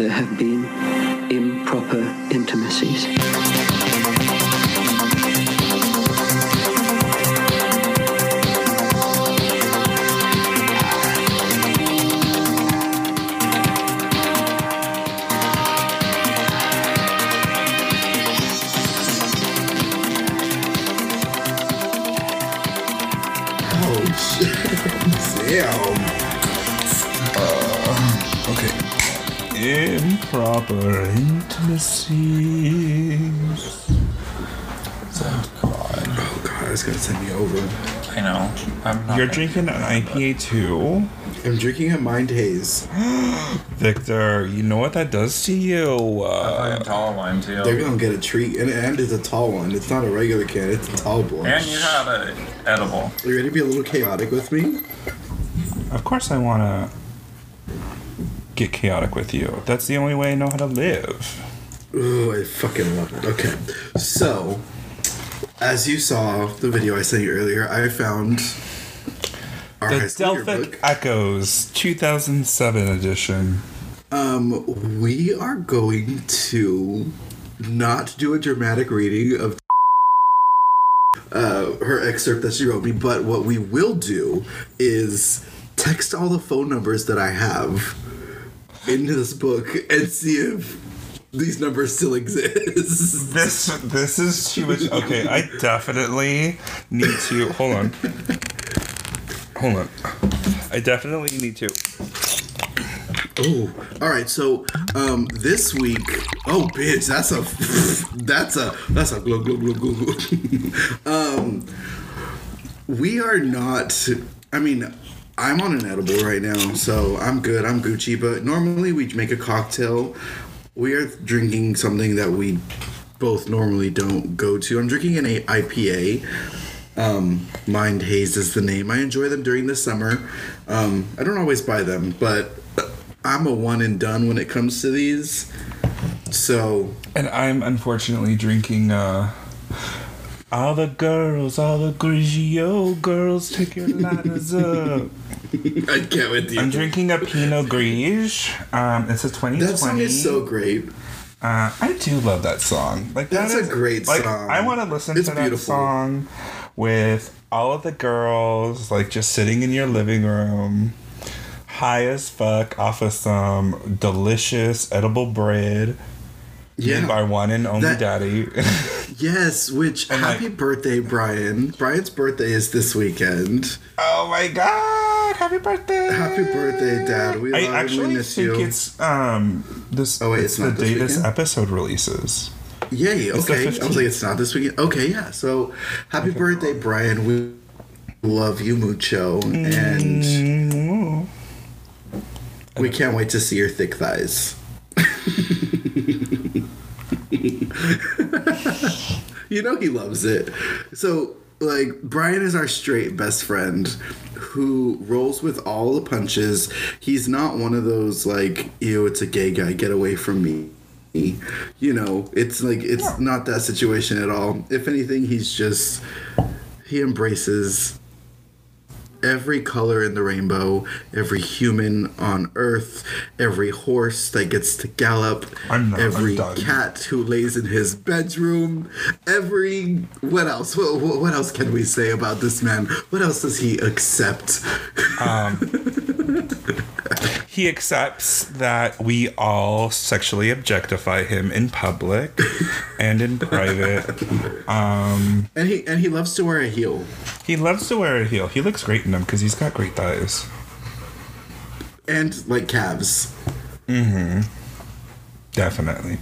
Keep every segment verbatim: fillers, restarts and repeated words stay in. there have been improper intimacies. Improper intimacies. Oh god. Oh god, it's gonna send me over. I know. I'm not You're drinking an I P A too? I'm drinking a Mind Haze. Victor, you know what that does to you. Uh, a tall one too. They're gonna get a treat, and, and it's a tall one. It's not a regular can, it's a tall one. And you have an edible. Are you ready to be a little chaotic with me? Of course I wanna get chaotic with you. That's the only way I know how to live. Ooh, I fucking love it. Okay. So, as you saw the video I sent you earlier, I found our high school yearbook. The Delphic Echoes two thousand seven edition. Um, we are going to not do a dramatic reading of uh, her excerpt that she wrote me, but what we will do is text all the phone numbers that I have into this book and see if these numbers still exist. This this is too much. Okay, I definitely need to hold on. Hold on. I definitely need to. Oh, all right. So um, this week. Oh, bitch, that's a that's a that's a glug glug glug glug. Um, we are not. I mean. I'm on an edible right now, so I'm good. I'm Gucci, but normally we make a cocktail. We are drinking something that we both normally don't go to. I'm drinking an I P A. Um, Mind Haze is the name. I enjoy them during the summer. Um, I don't always buy them, but I'm a one and done when it comes to these. So, and I'm unfortunately drinking... Uh... All the girls, all the Grigio girls, take your ladders up. I can't with you. I'm drinking a Pinot Grigio. Um, it's a twenty twenty. That song is so great. Uh, I do love that song. Like That's that is, a great like, song. I want to listen it's to beautiful. That song with all of the girls, like just sitting in your living room, high as fuck, off of some delicious edible bread. Yeah, by one and only that, daddy. Yes, which and happy like, birthday, Brian. Brian's birthday is this weekend. Oh my god! Happy birthday! Happy birthday, Dad. We I love actually we miss think you. It's um this. Oh wait, it's, it's not the this day weekend? This episode releases. Yay! Okay, I was like, it's not this weekend. Okay, yeah. So, happy okay. birthday, Brian. We love you mucho, and mm-hmm. we can't wait to see your thick thighs. You know he loves it. So, like, Brian is our straight best friend who rolls with all the punches. He's not one of those, like, ew, it's a gay guy, get away from me. You know, it's like, it's yeah. not that situation at all. If anything, he's just, he embraces every color in the rainbow, every human on earth, every horse that gets to gallop, I'm not, every I'm cat who lays in his bedroom, every... What else? What, what else can we say about this man? What else does he accept? Um, he accepts that we all sexually objectify him in public and in private. Um, and he and he loves to wear a heel. He loves to wear a heel. He looks great in them because he's got great thighs. And, like, calves. Mm-hmm. Definitely.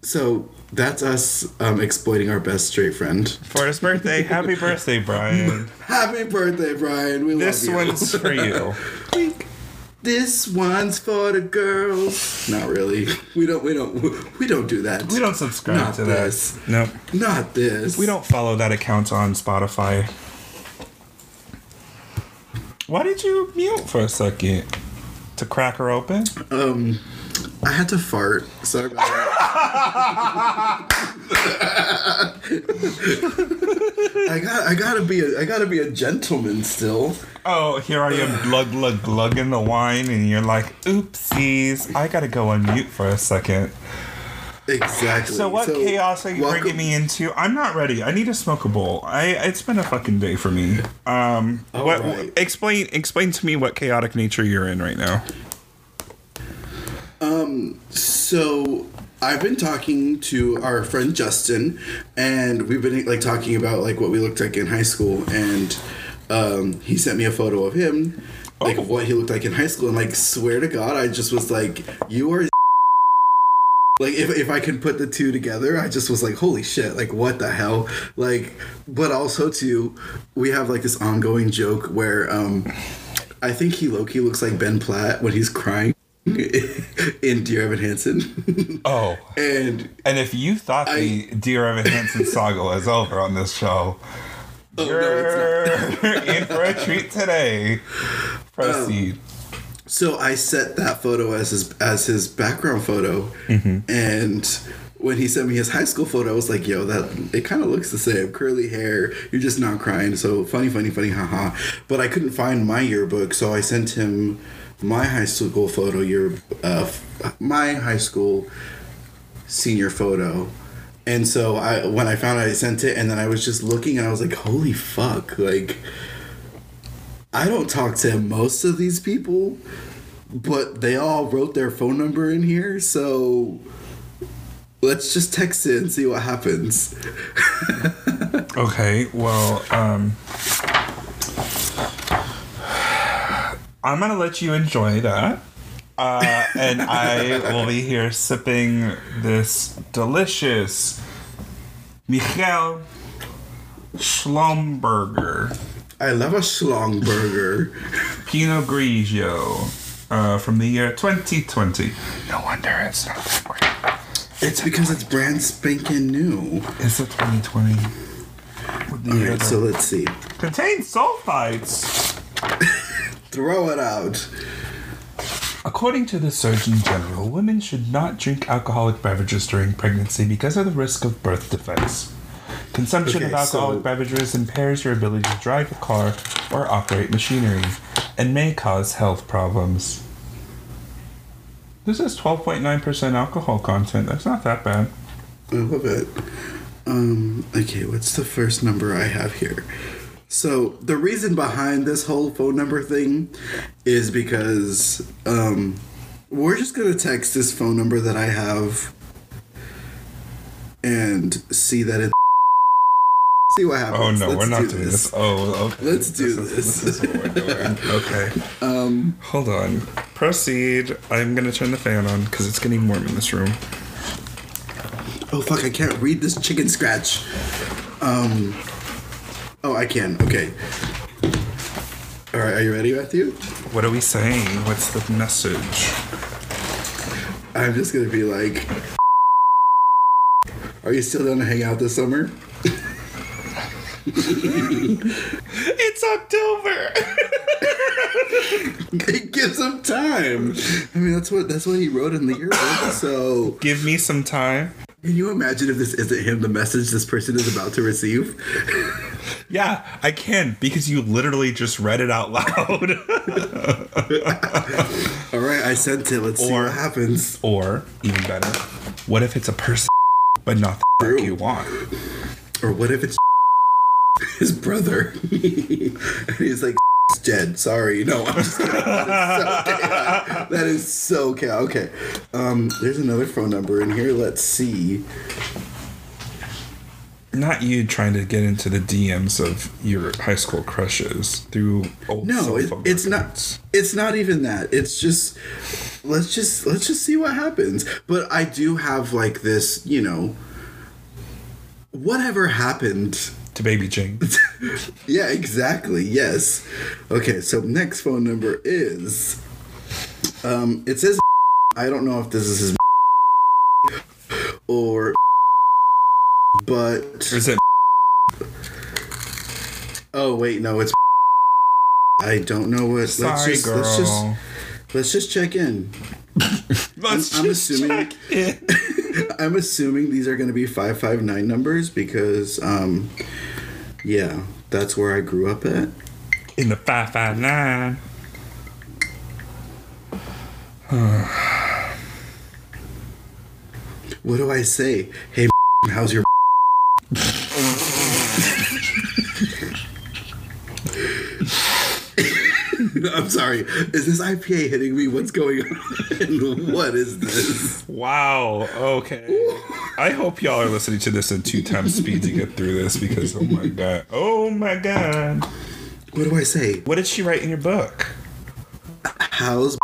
So, that's us um, exploiting our best straight friend. For his birthday, happy birthday, Brian. Happy birthday, Brian. We this love you. This one's for you. Wink. This one's for the girls. Not really. We don't. We don't. We don't do that. We don't subscribe Not to this. That. No. Not this. We don't follow that account on Spotify. Why did you mute for a second? To crack her open? Um, I had to fart. Sorry about that. I got I gotta be a I gotta be a gentleman still. Oh, here I am glug glug glugging the wine and you're like, oopsies, I gotta go on mute for a second. Exactly. So what so, chaos are you welcome. bringing me into? I'm not ready. I need to smoke a bowl. I it's been a fucking day for me. Um, what, right. explain explain to me what chaotic nature you're in right now. Um. So I've been talking to our friend Justin, and we've been like talking about like what we looked like in high school, and um, he sent me a photo of him, oh. like of what he looked like in high school, and like swear to God, I just was like, you are. Like, if, if I could put the two together, I just was like, holy shit, like, what the hell? Like, but also, too, we have, like, this ongoing joke where um, I think he low-key looks like Ben Platt when he's crying in Dear Evan Hansen. Oh. and and if you thought I, the Dear Evan Hansen saga was over on this show, oh, you're no, it's not. in for a treat today. Proceed. Um, So I set that photo as his as his background photo, mm-hmm. and when he sent me his high school photo, I was like, "Yo, that it kind of looks the same. Curly hair. You're just not crying. So funny, funny, funny, haha." But I couldn't find my yearbook, so I sent him my high school photo year, uh, my high school senior photo. And so I when I found it, I sent it, and then I was just looking, and I was like, "Holy fuck!" Like. I don't talk to most of these people, but they all wrote their phone number in here, so let's just text it and see what happens. Okay, well, um, I'm going to let you enjoy that, uh, and I will be here sipping this delicious Michael Schlumberger. I love a Schlongburger. Pinot Grigio uh, from the year twenty twenty. No wonder it's not that great. It's because it's brand spanking new. It's a twenty twenty. All right, so let's see. Contains sulfites. Throw it out. According to the Surgeon General, women should not drink alcoholic beverages during pregnancy because of the risk of birth defects. Consumption okay, of alcoholic so, beverages impairs your ability to drive a car or operate machinery and may cause health problems. This is twelve point nine percent alcohol content. That's not that bad. I love it. Um, okay, what's the first number I have here? So the reason behind this whole phone number thing is because um, we're just going to text this phone number that I have and see that it's see what happens. Oh no, Let's we're not do doing this. this. Oh, okay. Let's do this. This. Is, this is what we're doing. Okay. Um, Hold on. Proceed. I'm gonna turn the fan on because it's getting warm in this room. Oh fuck! I can't read this chicken scratch. Um. Oh, I can. Okay. All right. Are you ready, Matthew? What are we saying? What's the message? I'm just gonna be like, are you still gonna hang out this summer? It's October. It gives him time. I mean, that's what that's what he wrote in the yearbook. So give me some time. Can you imagine if this isn't him? The message this person is about to receive. Yeah, I can because you literally just read it out loud. All right, I sent it. Let's or, see what happens. Or even better, what if it's a person, but not the True. fuck you want? Or what if it's his brother. And he's like, dead. Sorry. No, I'm just kidding. That is so chaotic. Okay. Um, there's another phone number in here. Let's see. Not you trying to get into the D Ms of your high school crushes through old No, it, it's not it's not even that. It's just let's just let's just see what happens. But I do have like this, you know, whatever happened to Baby Jane. Yeah, exactly. Yes. Okay, so next phone number is... Um, it says... I don't know if this is his... Or... But... Is it... Oh, wait, no, it's... I don't know what... Sorry, let's just, girl. Let's just, let's just check in. let's I'm, just I'm assuming... check in. I'm assuming these are going to be five five nine numbers because, um, yeah, that's where I grew up at. In the five five nine. What do I say? Hey, how's your... I'm sorry. Is this I P A hitting me? What's going on? What is this? Wow. Okay. I hope y'all are listening to this at two times speed to get through this because, oh my God. Oh my God. What do I say? What did she write in your book? How's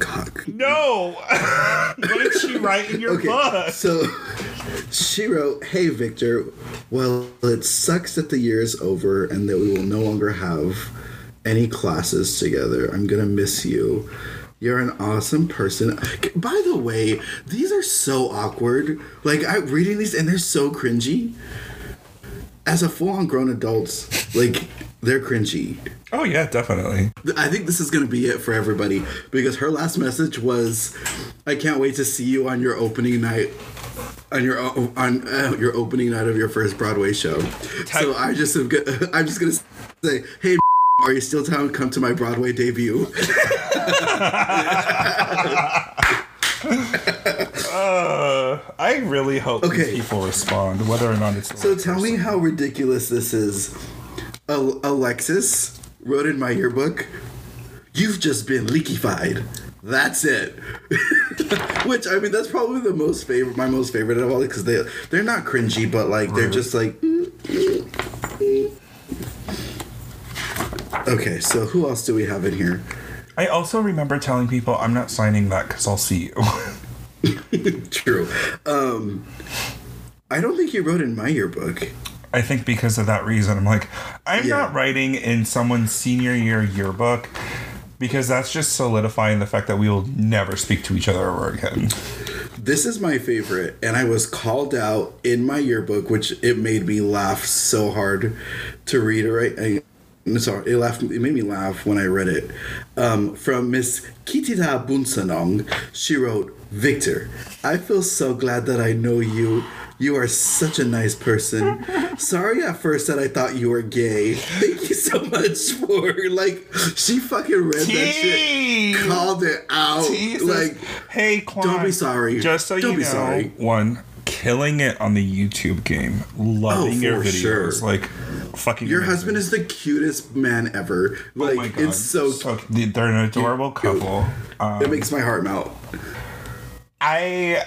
cock? No. What did she write in your okay, book? So she wrote, hey, Victor, well, it sucks that the year is over and that we will no longer have any classes together. I'm gonna miss you. You're an awesome person. By the way, these are so awkward. Like, I'm reading these and they're so cringy. As a full-on grown adult, like, they're cringy. Oh yeah, definitely. I think this is gonna be it for everybody because her last message was, "I can't wait to see you on your opening night." On your on uh, your opening night of your first Broadway show. Ty- so I just am. Go- I'm just gonna say, hey. Are you still down to come to my Broadway debut? uh, I really hope okay. these people respond, whether or not it's... So right tell person. me how ridiculous this is. Al- Alexis wrote in my yearbook, you've just been leakified. That's it. Which, I mean, that's probably the most favorite, my most favorite of all, because they, they're not cringy, but, like, they're just like... Okay, so who else do we have in here? I also remember telling people I'm not signing that because I'll see you. True. Um, I don't think you wrote in my yearbook. I think because of that reason. I'm like, I'm yeah. not writing in someone's senior year yearbook because that's just solidifying the fact that we will never speak to each other ever again. This is my favorite, and I was called out in my yearbook, which it made me laugh so hard to read it right. I, Sorry, it, laughed, it made me laugh when I read it. Um, from Miss Kitida Bunsanong, she wrote, Victor, I feel so glad that I know you. You are such a nice person. Sorry at first that I thought you were gay. Thank you so much for, like, she fucking read Tea. that shit. Called it out. Jesus. Like, hey, Quan, don't be sorry. Just so don't you be know, sorry. One, killing it on the YouTube game. Loving oh, your videos. Sure. Like... Fucking your amazing. husband is the cutest man ever. Like, oh my God. It's so, so cute. They're an adorable couple. Um, it makes my heart melt. I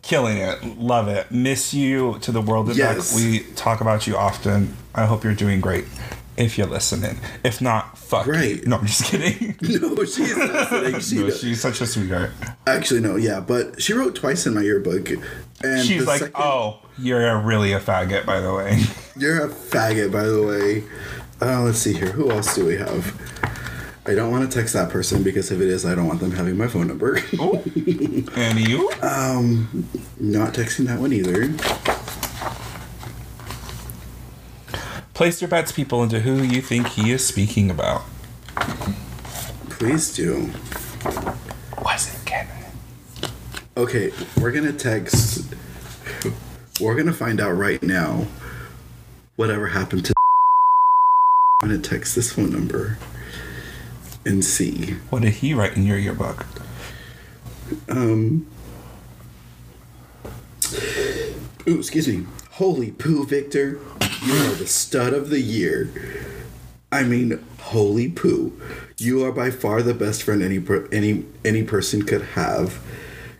killing it. Love it. Miss you to the world and yes. back. We talk about you often. I hope you're doing great. If you're listening. If not, fuck. Right. No, I'm just kidding. No, she's listening. She no, she's such a sweetheart. Actually, no, yeah, but she wrote twice in my yearbook. And she's like, second, oh, you're really a faggot, by the way. You're a faggot, by the way. Uh, let's see here. Who else do we have? I don't want to text that person because if it is, I don't want them having my phone number. Oh. And you? Um, not texting that one either. Place your bets, people, into who you think he is speaking about. Please do. Was it Kevin? Okay, we're going to text... We're going to find out right now whatever happened to... I'm going to text this phone number and see. What did he write in your yearbook? Um... Ooh, excuse me. Holy poo, Victor. You are the stud of the year. I mean, holy poo. You are by far the best friend any per- any any person could have.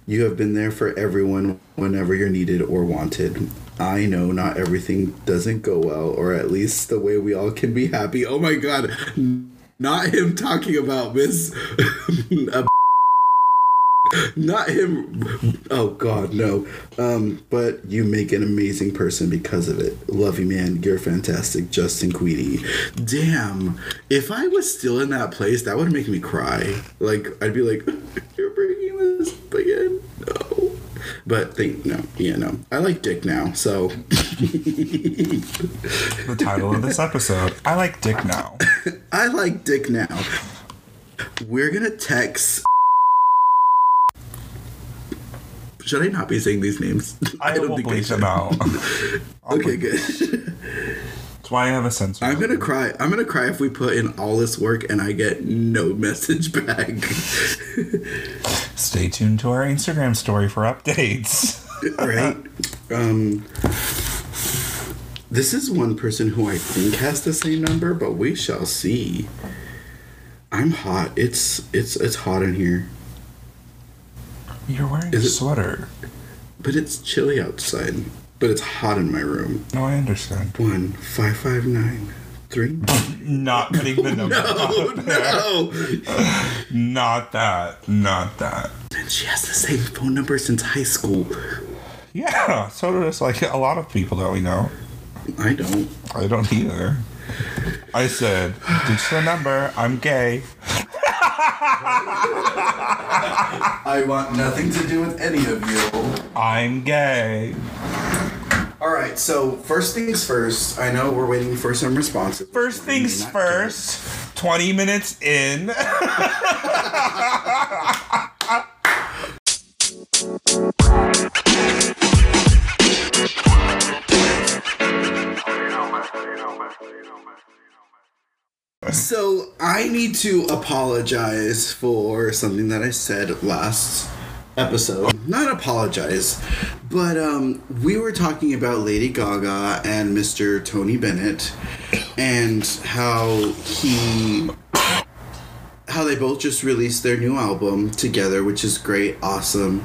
You have been there for everyone whenever you're needed or wanted. I know not everything doesn't go well, or at least the way we all can be happy. Oh my God. Not him talking about Miss... Not him. Oh, God, no. Um, but you make an amazing person because of it. Love you, man. You're fantastic. Justin Queedy. Damn. If I was still in that place, that would make me cry. Like, I'd be like, you're breaking this again? No. But think, no. Yeah, no. I like dick now, so. The title of this episode. I like dick now. I like dick now. We're going to text... Should I not be saying these names? I, I don't think I should. Okay, good. That's why I have a censor. I'm gonna cry. I'm gonna cry if we put in all this work and I get no message back. Stay tuned to our Instagram story for updates. Right. Um. This is one person who I think has the same number, but we shall see. I'm hot. It's it's it's hot in here. You're wearing is a sweater. It, but it's chilly outside. But it's hot in my room. No, I understand. One, five, five, nine, three. Not putting the number out there. No, no. Not that. Not that. And she has the same phone number since high school. Yeah, so does like a lot of people that we know. I don't. I don't either. I said, just remember, I'm gay. I want nothing to do with any of you. I'm gay. Alright, so first things first. I know we're waiting for some responses. First things first. twenty minutes in. So, I need to apologize for something that I said last episode. Not apologize, but um, we were talking about Lady Gaga and Mister Tony Bennett and how he... how they both just released their new album together, which is great, awesome.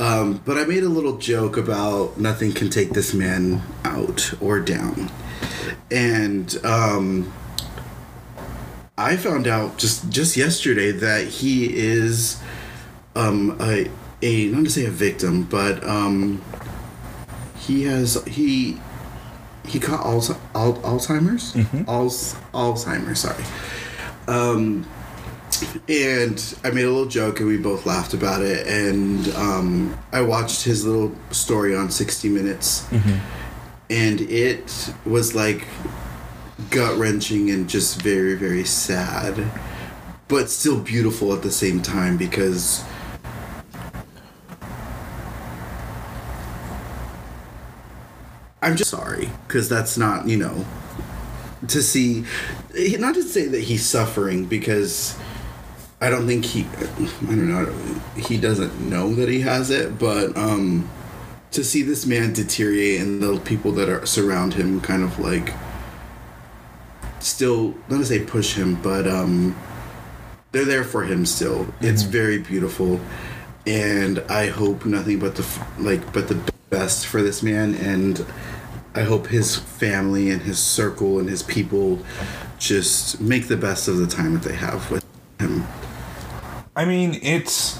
Um, but I made a little joke about nothing can take this man out or down. And... Um, I found out just, just yesterday that he is um, a, a, not to say a victim, but um, he has, he he caught Alz, Al, Alzheimer's? Mm-hmm. Alz, Alzheimer's, sorry. Um, and I made a little joke and we both laughed about it. And um, I watched his little story on sixty minutes. Mm-hmm. And it was like... gut-wrenching and just very, very sad, but still beautiful at the same time because I'm just sorry because that's not, you know, to see, not to say that he's suffering because I don't think he, I don't know, he doesn't know that he has it, but um, to see this man deteriorate and the people that are surround him kind of like still, not to say push him, but um, they're there for him still. Mm-hmm. It's very beautiful, and I hope nothing but the like, but the best for this man, and I hope his family and his circle and his people just make the best of the time that they have with him. I mean, it's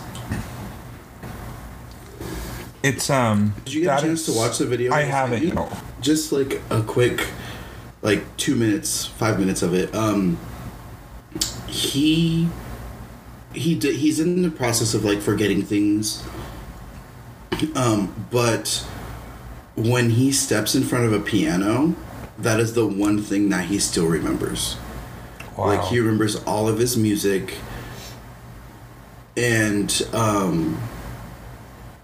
it's um. Did you get a chance to watch the video? I haven't. No. Just like a quick. Like two minutes, five minutes of it. Um, he he d- he's in the process of like forgetting things. Um, but when he steps in front of a piano, that is the one thing that he still remembers. Wow. Like he remembers all of his music. And um,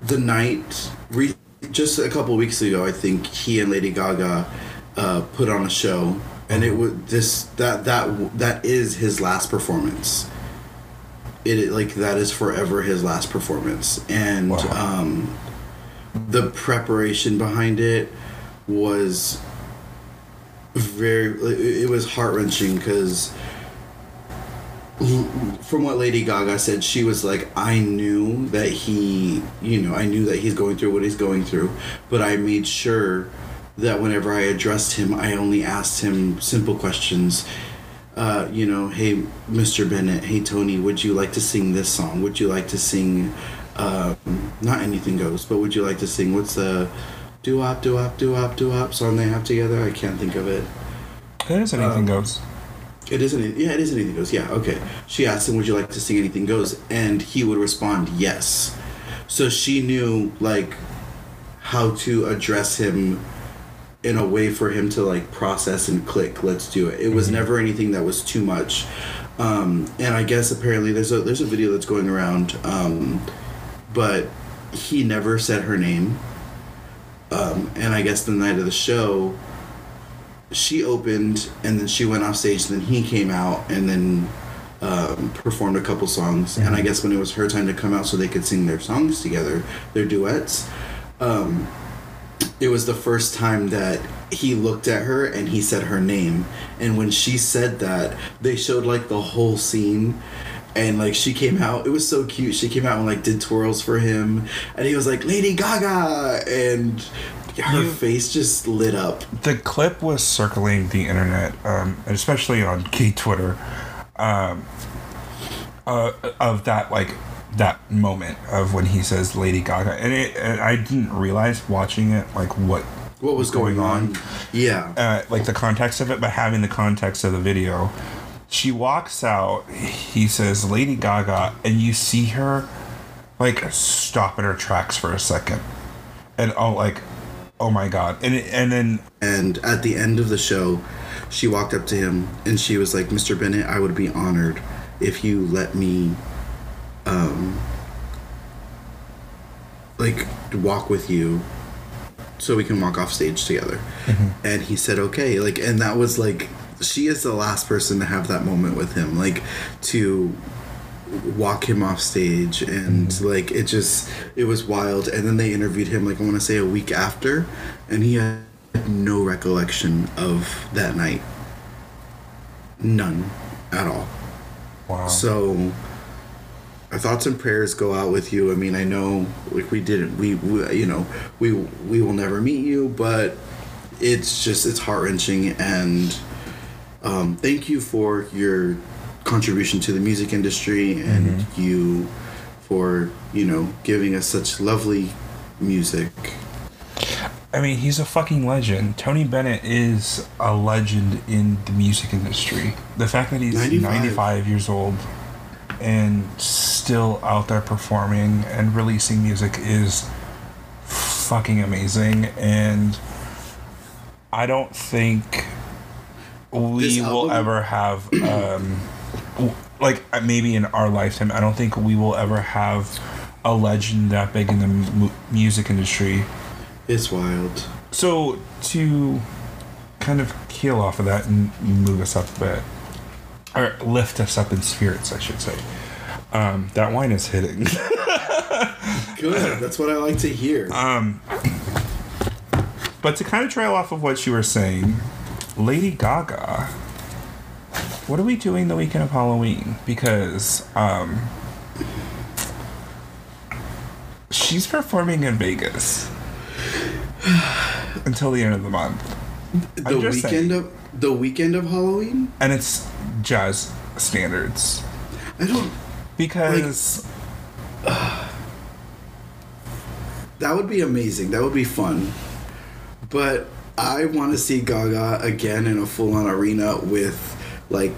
the night, re- just a couple weeks ago, I think he and Lady Gaga. Uh, put on a show, and it was this that that that is his last performance. It like that is forever his last performance, and wow. um, the preparation behind it was very. It was heart wrenching because, from what Lady Gaga said, she was like, "I knew that he, you know, I knew that he's going through what he's going through, but I made sure." That whenever I addressed him, I only asked him simple questions. Uh, you know, hey, Mister Bennett, hey, Tony, would you like to sing this song? Would you like to sing, uh, not Anything Goes, but would you like to sing, what's the doo-wop, doo-wop, doo-wop, doo-wop song they have together? I can't think of it. It is Anything um, Goes. It is Anything, yeah, it is Anything Goes, yeah, okay. She asked him, would you like to sing Anything Goes? And he would respond, yes. So she knew, like, how to address him in a way for him to like process and click. Let's do it. It was mm-hmm. never anything that was too much. Um, and I guess apparently there's a, there's a video that's going around. Um, but he never said her name. Um, and I guess the night of the show, she opened and then she went off stage. Then he came out and then um, performed a couple songs. Mm-hmm. And I guess when it was her time to come out so they could sing their songs together, their duets, um, it was the first time that he looked at her and he said her name. And when she said that, they showed like the whole scene. And, like, she came out. It was so cute. She came out and, like, did twirls for him. And he was like, Lady Gaga! And her you, face just lit up. The clip was circling the internet, um, especially on gay Twitter, um, uh, of that, like, that moment of when he says Lady Gaga. And, it, and I didn't realize watching it, like, what what was going on. on. Yeah. Uh, like, the context of it, but having the context of the video... She walks out, he says, Lady Gaga, and you see her, like, stop in her tracks for a second. And, oh, like, oh, my God. And and then... And at the end of the show, she walked up to him, and she was like, Mister Bennett, I would be honored if you let me, um, like, walk with you so we can walk off stage together. Mm-hmm. And he said, okay. Like, and that was, like... She is the last person to have that moment with him, like, to walk him off stage. And, mm-hmm. like, it just, it was wild. And then they interviewed him, like, I want to say a week after. And he had no recollection of that night. None. At all. Wow. So, our thoughts and prayers go out with you. I mean, I know, like, we didn't, we, we you know, we, we will never meet you. But it's just, it's heart-wrenching and... Um, thank you for your contribution to the music industry and mm-hmm. you for, you know, giving us such lovely music. I mean, he's a fucking legend. Tony Bennett is a legend in the music industry. The fact that he's ninety-five, ninety-five years old and still out there performing and releasing music is fucking amazing. And I don't think... we will ever have, um, like, maybe in our lifetime, I don't think we will ever have a legend that big in the mu- music industry. It's wild. So, to kind of keel off of that and move us up a bit, or lift us up in spirits, I should say, um, that wine is hitting. Good, that's what I like to hear. Um, but to kind of trail off of what you were saying... Lady Gaga, what are we doing the weekend of Halloween? Because um, she's performing in Vegas until the end of the month. The weekend saying. of the weekend of Halloween, and it's jazz standards. I don't because like, uh, that would be amazing. That would be fun, but. I want to see Gaga again in a full-on arena with, like,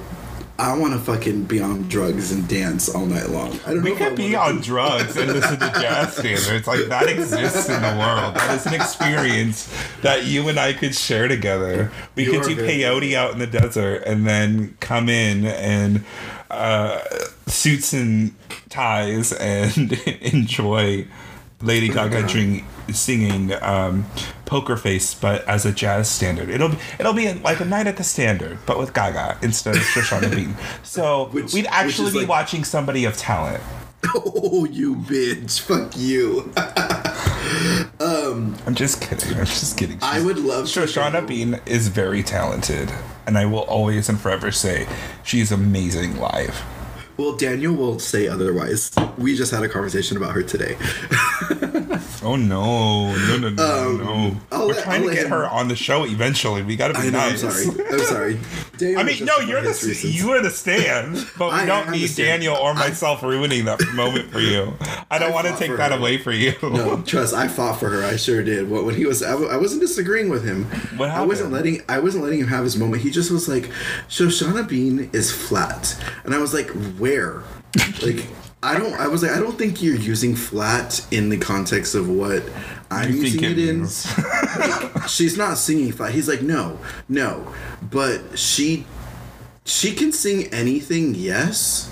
I want to fucking be on drugs and dance all night long. I don't we know could be on do. drugs and listen to jazz standards. Like, that exists in the world. That is an experience that you and I could share together. We you could do peyote out in the desert and then come in and uh, suits and ties and enjoy... Lady Gaga drink, singing um, Poker Face, but as a jazz standard. It'll be, it'll be like a night at the Standard, but with Gaga instead of Shoshana Bean. So which, we'd actually be like, watching somebody of talent. Oh, you bitch. Fuck you. um, I'm just kidding. I'm just kidding. She's, I would love Shoshana Bean is very talented, and I will always and forever say she's amazing live. Well, Daniel will say otherwise. We just had a conversation about her today. Oh, no. No, no, no, um, no. I'll We're let, trying I'll to get him. her on the show eventually. We got to be I know, nice. I'm sorry. I'm sorry. Daniel I mean, no, you're the, you are the stand, but we don't need Daniel or myself I, ruining that moment for you. I don't I want to take that her. away for you. No, trust. I fought for her. I sure did. When he was, I, I wasn't disagreeing with him. What happened? I wasn't, letting, I wasn't letting him have his moment. He just was like, Shoshana Bean is flat. And I was like, where? Like I don't. I was like, I don't think you're using flat in the context of what I'm you using it, it in. Like, she's not singing flat. He's like, no, no, but she, she can sing anything. Yes,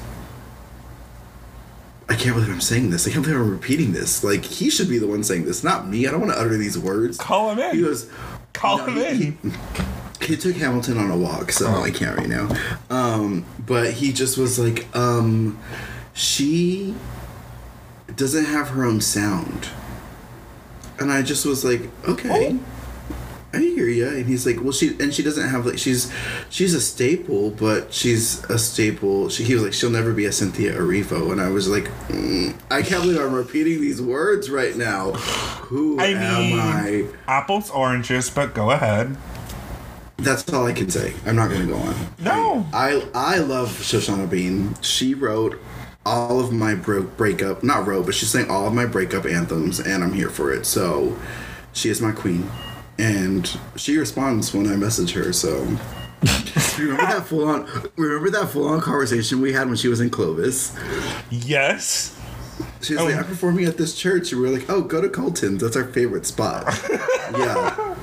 I can't believe I'm saying this. I can't believe I'm repeating this. Like, he should be the one saying this, not me. I don't want to utter these words. Call him in. He goes, call no, him he, in. He, he took Hamilton on a walk, so oh. I can't right now. Um, but he just was like, um, she doesn't have her own sound. And I just was like, okay, oh. I hear ya. And he's like, well, she and she doesn't have like she's she's a staple, but she's a staple. She, he was like, she'll never be a Cynthia Erivo. And I was like, mm, I can't believe I'm repeating these words right now. Who I am mean, I? Apples, oranges, but go ahead. That's all I can say. I'm not going to go on. No, I I, I love Shoshana Bean. She wrote all of my bro- breakup, not wrote, but she sang all of my breakup anthems, and I'm here for it. So she is my queen, and she responds when I message her. So remember that full on, remember that full on conversation we had when she was in Clovis? Yes. She was oh. like, I'm performing at this church, and we were like, oh, go to Colton's. That's our favorite spot. Yeah.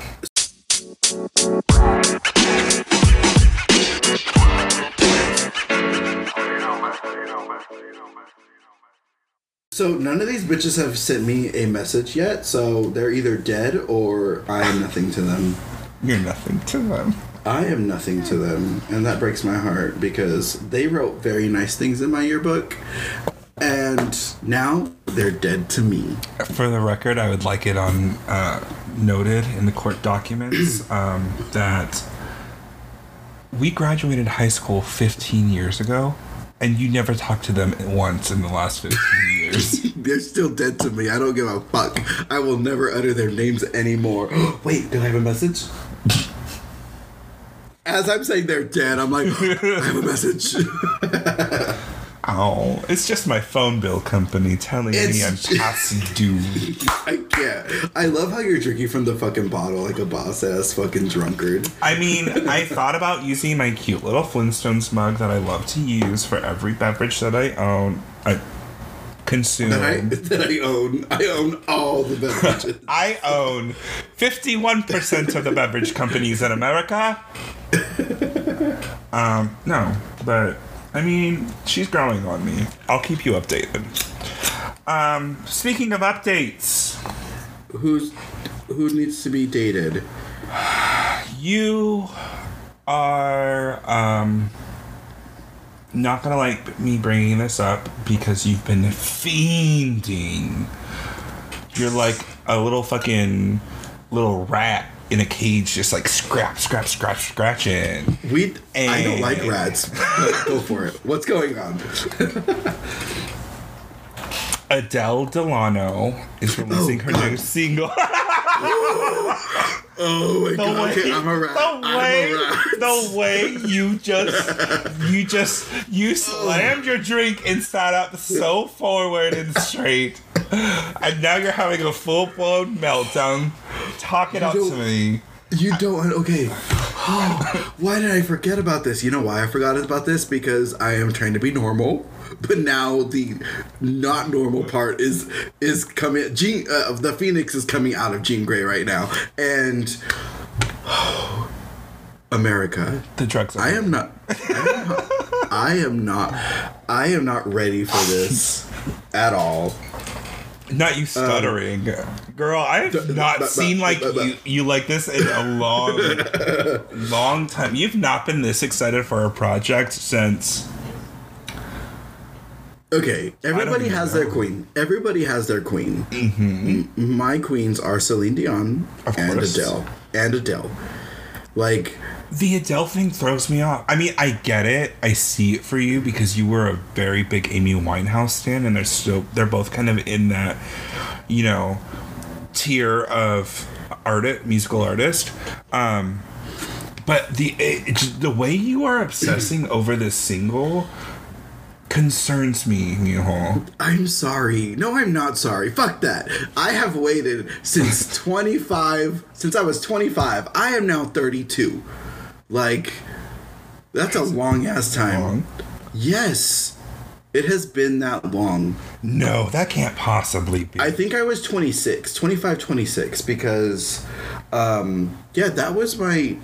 So none of these bitches have sent me a message yet, so they're either dead or I am nothing to them. You're nothing to them. I am nothing to them, and that breaks my heart because they wrote very nice things in my yearbook, and now they're dead to me. For the record, I would like it on uh, noted in the court documents um, that we graduated high school fifteen years ago, and you never talked to them once in the last fifteen years. They're still dead to me. I don't give a fuck. I will never utter their names anymore. Wait, do I have a message? As I'm saying they're dead, I'm like, I have a message. Oh, it's just my phone bill company telling it's me I'm past due. I can't. I love how you're drinking from the fucking bottle like a boss-ass fucking drunkard. I mean, I thought about using my cute little Flintstones mug that I love to use for every beverage that I own. I... Consume. That I, that I own. I own all the beverages. I own fifty-one percent of the beverage companies in America. Um, no, but I mean, she's growing on me. I'll keep you updated. Um, speaking of updates, who's who needs to be dated? You are. Um, Not gonna like me bringing this up because you've been fiending. You're like a little fucking little rat in a cage, just like scrap, scrap, scrap, scratching. We, and I don't like rats. But go for it. What's going on? Adele Delano is releasing oh, her God. new single. Oh my the God! Way, okay, I'm a rat. The I'm way, a rat. The way you just, you just, you slammed oh. your drink and sat up so forward and straight, and now you're having a full blown meltdown. Talk it you up to me. You don't. Okay. Oh, why did I forget about this? You know why I forgot about this? Because I am trying to be normal. But now the not normal part is is coming. Jean, uh, the Phoenix is coming out of Jean Grey right now, and oh, America, the drugs. Are I am not. I am not. I am not ready for this at all. Not you stuttering, um, girl. I have d- not b- seen b- like b- you, you like this in a long, long time. You've not been this excited for a project since. Okay, everybody has know. their queen. Everybody has their queen. Mm-hmm. My queens are Celine Dion of and course. Adele. And Adele. Like... The Adele thing throws me off. I mean, I get it. I see it for you because you were a very big Amy Winehouse fan, and they're still, they're both kind of in that, you know, tier of art, musical artist. Um, but the it, the way you are obsessing over this single... concerns me, Mihal. I'm sorry. No, I'm not sorry. Fuck that. I have waited since twenty-five, since I was twenty-five. I am now thirty-two. Like, that's a long ass time. Long? Yes. It has been that long. No, that can't possibly be. I think I was twenty-six, twenty-five, twenty-six because, um, yeah, that was my...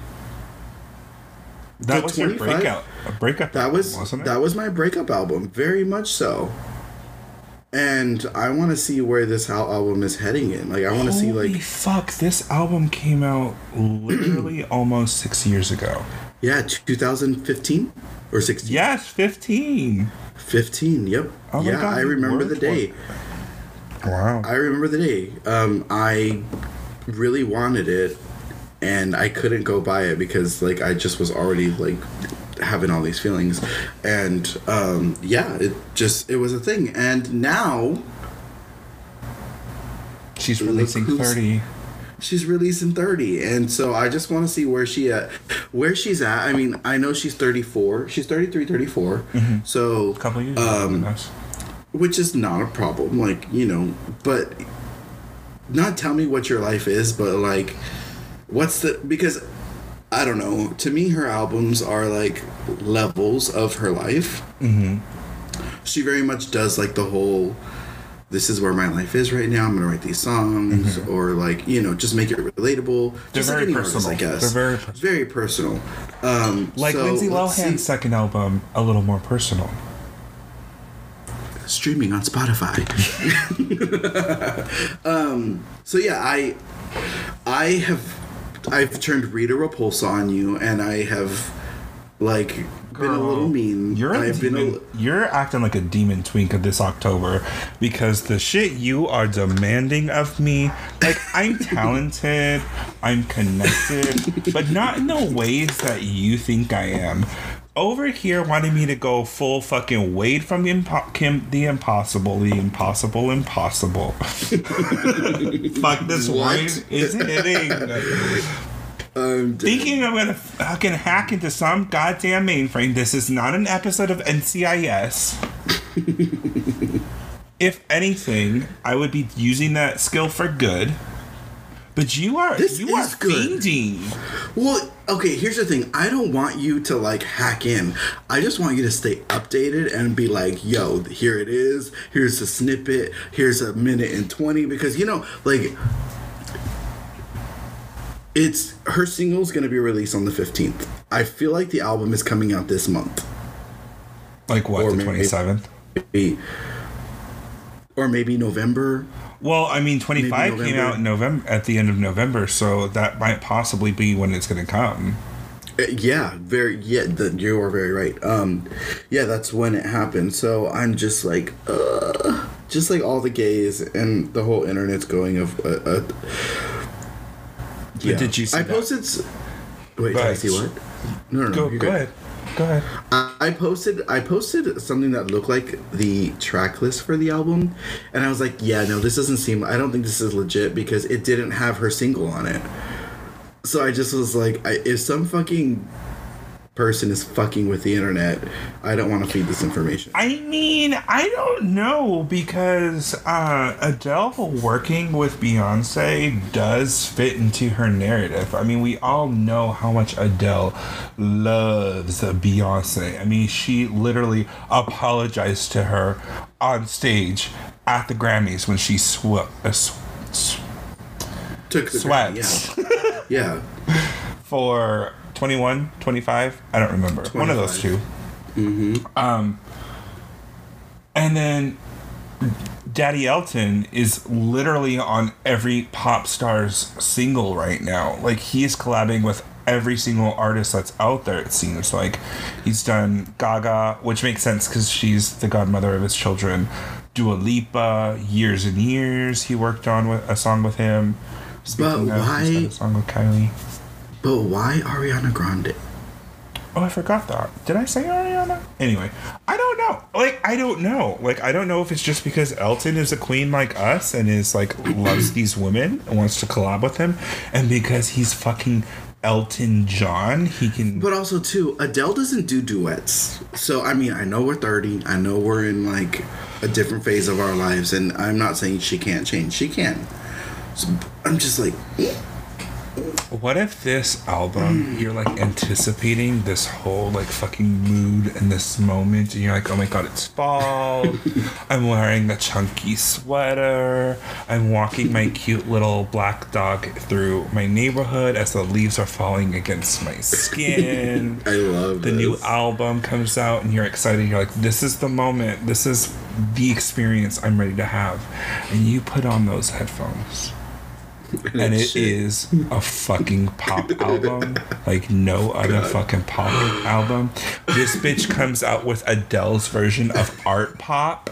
That was your breakout, a breakup. That album, was wasn't it? That was my breakup album, very much so. And I want to see where this album is heading in. Like, I want to see, like... Holy fuck, this album came out literally almost six years ago. Yeah, two thousand fifteen? Or sixteen? Yes, fifteen. fifteen, yep. Oh yeah, God, I remember the day. Wow. I remember the day. Um, I really wanted it, and I couldn't go buy it because, like, I just was already, like... having all these feelings, and um, yeah, it just it was a thing, and now she's releasing thirty. She's releasing thirty, and so I just want to see where she at, where she's at. I mean, I know she's thirty-four. She's thirty-three, thirty-four. Mm-hmm. So a couple years, um, which is not a problem, like, you know. But not tell me what your life is, but like, what's the because. I don't know. To me, her albums are like levels of her life. Mm-hmm. She very much does like the whole, this is where my life is right now. I'm going to write these songs, mm-hmm. or like, you know, just make it relatable. They're just very like personal. Artist, I guess. They're very personal. Very personal. Um, like so, Lindsay Lohan's second album, a little more personal. Streaming on Spotify. um, so yeah, I, I have... I've turned Rita Repulsa on you, and I have, like, Girl, been a little mean. You're, a demon, been a li- you're acting like a demon twink of this October, because the shit you are demanding of me, like, I'm talented, I'm connected, but not in the ways that you think I am. Over here wanting me to go full fucking Wade from impo- Kim, the impossible, the impossible, impossible. Fuck, this what? Wade is hitting. I'm Thinking I'm going to fucking hack into some goddamn mainframe. This is not an episode of N C I S. If anything, I would be using that skill for good. But you are this you are fiending. Well, okay, here's the thing. I don't want you to like hack in. I just want you to stay updated and be like, yo, here it is. Here's a snippet. Here's a minute and twenty. Because, you know, like, it's her single's going to be released on the fifteenth. I feel like the album is coming out this month. Like what, or the twenty-seventh? Maybe, or maybe November. Well, I mean, twenty-five came out in November at the end of November, so that might possibly be when it's going to come. Uh, yeah, very. Yeah, the, you are very right. Um, yeah, that's when it happened. So I'm just like, uh, just like all the gays and the whole internet's going of. Uh, uh, yeah. But did you? See I posted. That? Wait, did I see what? No, no, no. Go, go ahead. Go ahead. I, I posted I posted something that looked like the track list for the album, and I was like, yeah, no, this doesn't seem, I don't think this is legit, because it didn't have her single on it. So I just was like, I, if some fucking person is fucking with the internet, I don't want to feed this information. I mean, I don't know, because uh, Adele working with Beyoncé does fit into her narrative. I mean, we all know how much Adele loves Beyoncé. I mean, she literally apologized to her on stage at the Grammys when she sw- uh, sw- sw- Took the sweats. Grammy, yeah. yeah. For... twenty-one, twenty-five, I don't remember. twenty-five. One of those two. Mm-hmm. Um, and then Daddy Elton is literally on every pop star's single right now. Like, he's collabing with every single artist that's out there, it seems like. He's done Gaga, which makes sense because she's the godmother of his children. Dua Lipa, Years and Years, he worked on with a song with him. Speaking but of, why? He's done a song with Kylie. But why Ariana Grande? Oh, I forgot that. Did I say Ariana? Anyway, I don't know. Like, I don't know. Like, I don't know if it's just because Elton is a queen like us and is, like, loves these women and wants to collab with him. And because he's fucking Elton John, he can... But also, too, Adele doesn't do duets. So, I mean, I know we're thirty. I know we're in, like, a different phase of our lives. And I'm not saying she can't change. She can. So I'm just like... What if this album, you're like anticipating this whole like fucking mood and this moment, and you're like, oh my god, it's fall. I'm wearing the chunky sweater. I'm walking my cute little black dog through my neighborhood as the leaves are falling against my skin. I love the this. New album comes out, and you're excited. You're like, this is the moment. This is the experience I'm ready to have. And you put on those headphones. And, and it shit. is a fucking pop album like no other God. fucking pop album. This bitch comes out with Adele's version of art pop.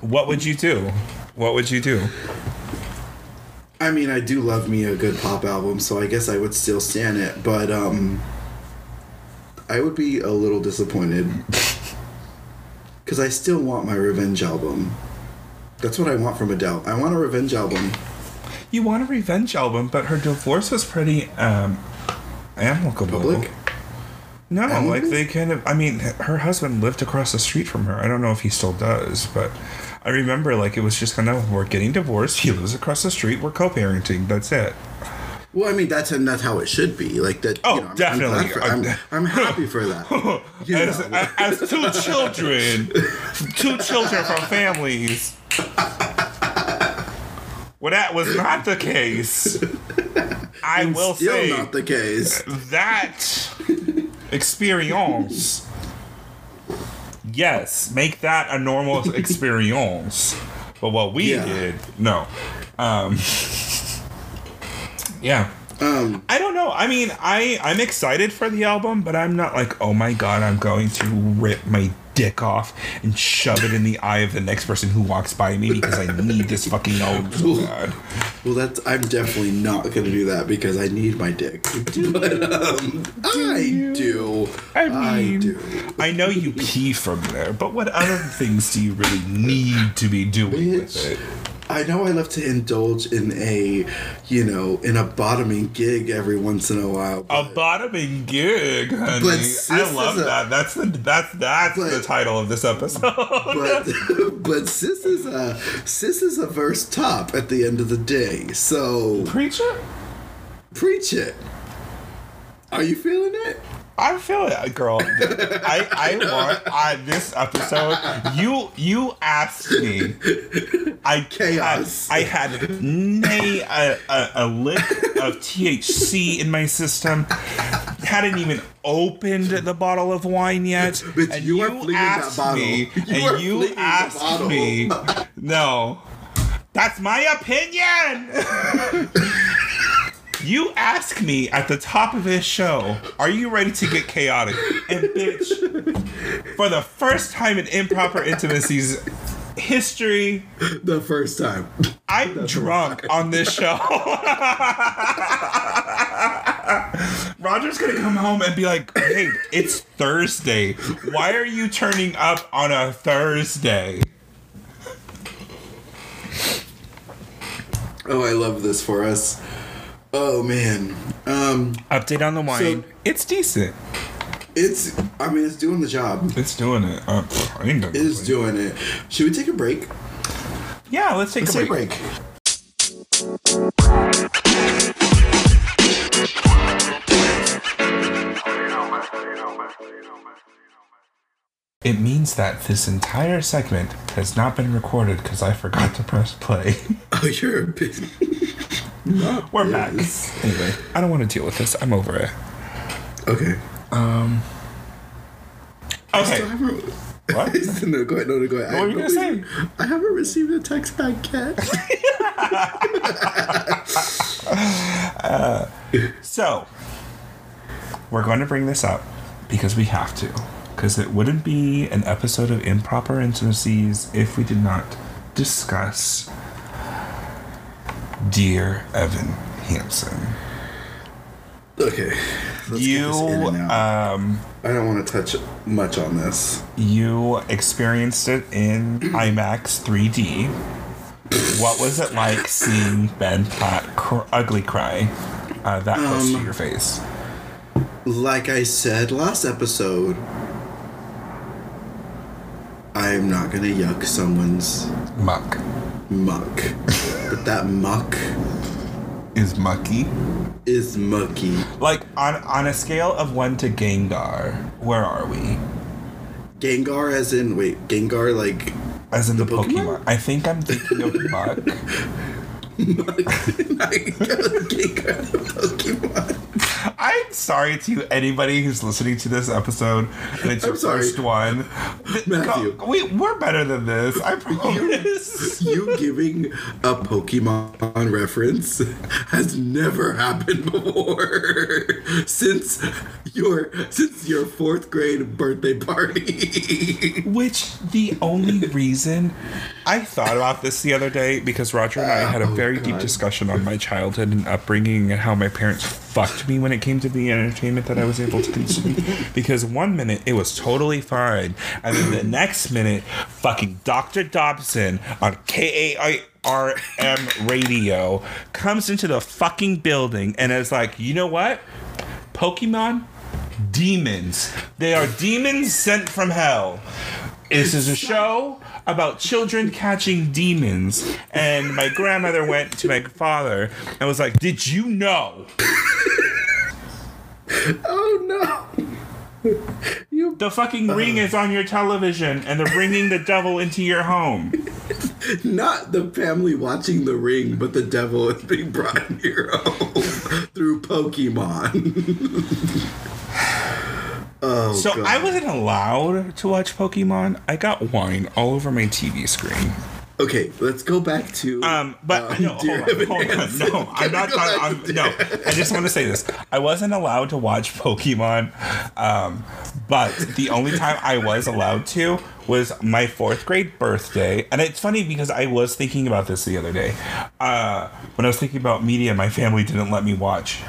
What would you do? What would you do? I mean, I do love me a good pop album, so I guess I would still stand it, but um, I would be a little disappointed because I still want my revenge album. That's what I want from Adele. I want a revenge album. You want a revenge album, but her divorce was pretty um, amicable. Public? No, amicable? Like they kind of... I mean, her husband lived across the street from her. I don't know if he still does, but I remember like it was just kind of, we're getting divorced, he lives across the street, we're co-parenting, that's it. Well, I mean, that's and that's how it should be. Like that. Oh, you know, I'm, definitely. I'm, for, I'm, I'm happy for that. You as, know, like. as two children, two children from families. Well, that was not the case. I and will still say, not the case. That experience. Yes, make that a normal experience. But what we yeah. did, no. Um... Yeah. Um, I don't know. I mean, I, I'm excited for the album, but I'm not like, oh my god, I'm going to rip my dick off and shove it in the eye of the next person who walks by me because I need this fucking album so bad. Well, that's, I'm definitely not going to do that because I need my dick. But um, do I do. I, mean, I do. I know you pee from there, but what other things do you really need to be doing Bitch. with it? I know I love to indulge in a, you know, in a bottoming gig every once in a while. A bottoming gig, honey. I love that. A, that's the that's that's but, the title of this episode. But, but sis is a sis is a verse top at the end of the day. So preach it, preach it. Are you feeling it? I feel it, girl. I, I want I, this episode. You you asked me. I chaos. Had, I had nay a, a, a lick of T H C in my system. Hadn't even opened the bottle of wine yet. But and you, you asked that me. You and you asked me. No, that's my opinion. You ask me at the top of this show, are you ready to get chaotic? And bitch, for the first time in Improper Intimacies history. The first time. I'm the drunk time. on this show. Roger's going to come home and be like, hey, it's Thursday. Why are you turning up on a Thursday? Oh, I love this for us. Oh man! Um, Update on the wine. So, it's decent. It's. I mean, it's doing the job. It's doing it. Uh, I ain't done it. It's doing it. Should we take a break? Yeah, let's take let's a break. break. It means that this entire segment has not been recorded because I forgot to press play. Oh, you're a bitch. Not We're this. back. Anyway, I don't want to deal with this. I'm over it. Okay. Um. Okay. What? no, go ahead. No, no, go ahead. What I were you going to say? I haven't received a text back yet. uh, so, we're going to bring this up because we have to. Because it wouldn't be an episode of Improper Intimacies if we did not discuss Dear Evan Hansen. Okay. You, um... I don't want to touch much on this. You experienced it in IMAX three D. What was it like seeing Ben Platt cr- ugly cry uh, that um, close to your face? Like I said last episode, I am not going to yuck someone's... Muck. Muck. But that muck is mucky. Is mucky. Like, on, on a scale of one to Gengar, where are we? Gengar as in, wait, Gengar like... As in the, the Pokemon? Pokemon? I think I'm thinking of Muck. Pokemon. I'm sorry to anybody who's listening to this episode and it's I'm your sorry. first one. Matthew. Go, we, we're better than this. I promise. You, you giving a Pokemon reference has never happened before since your since your fourth grade birthday party. Which the only reason I thought about this the other day because Roger and I had a very very God. deep discussion on my childhood and upbringing and how my parents fucked me when it came to the entertainment that I was able to consume. Because one minute it was totally fine, and then the next minute, fucking Doctor Dobson on K A I R M radio comes into the fucking building and is like, you know what? Pokemon, demons. They are demons sent from hell. This is a show about children catching demons. And my grandmother went to my father and was like, did you know? Oh, no. You, the fucking uh, ring is on your television, and they're bringing the devil into your home. Not the family watching the ring, but the devil is being brought into your home through Pokemon. Oh, so God. I wasn't allowed to watch Pokemon. I got wine all over my T V screen. Okay, let's go back to um. But um, no, Dear Evan Hansen. No, I'm not. I'm, I'm, no, I just want to say this. I wasn't allowed to watch Pokemon, um, but the only time I was allowed to was my fourth grade birthday. And it's funny because I was thinking about this the other day. Uh, when I was thinking about media, my family didn't let me watch.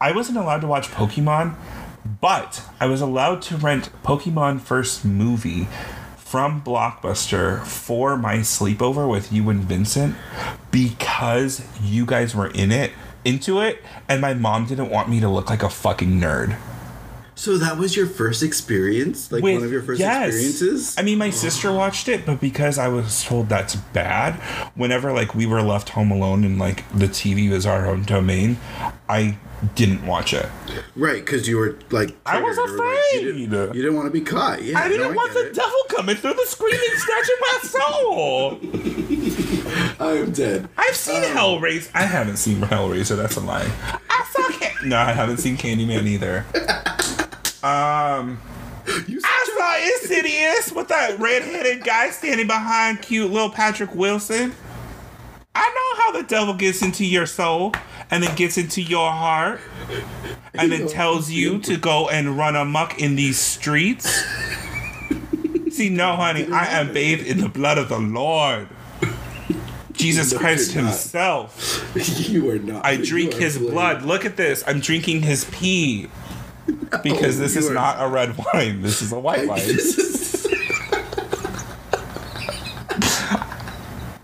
I wasn't allowed to watch Pokemon. But I was allowed to rent Pokemon First Movie from Blockbuster for my sleepover with you and Vincent because you guys were in it, into it, and my mom didn't want me to look like a fucking nerd. So that was your first experience? Like with, one of your first yes. experiences? I mean, my sister watched it, but because I was told that's bad, whenever like we were left home alone and like the T V was our own domain, I didn't watch it. Right, because you were like... I was afraid! Like, you, didn't, you didn't want to be caught. Yeah, I didn't no, want I the it. devil coming through the screen and snatching my soul! I'm dead. I've seen um, Hellraiser. I haven't seen Hellraiser, that's a lie. I saw Candyman. No, I haven't seen Candyman either. Um, you I saw Insidious with that red-headed guy standing behind cute little Patrick Wilson. I know how the devil gets into your soul and then gets into your heart and then tells you to go and run amok in these streets. See, no, honey, I am bathed in the blood of the Lord. Jesus no, Christ himself. You are not. I drink his blood. blood. Look at this. I'm drinking his pee. Because oh, this is are... not a red wine. This is a white wine. Is...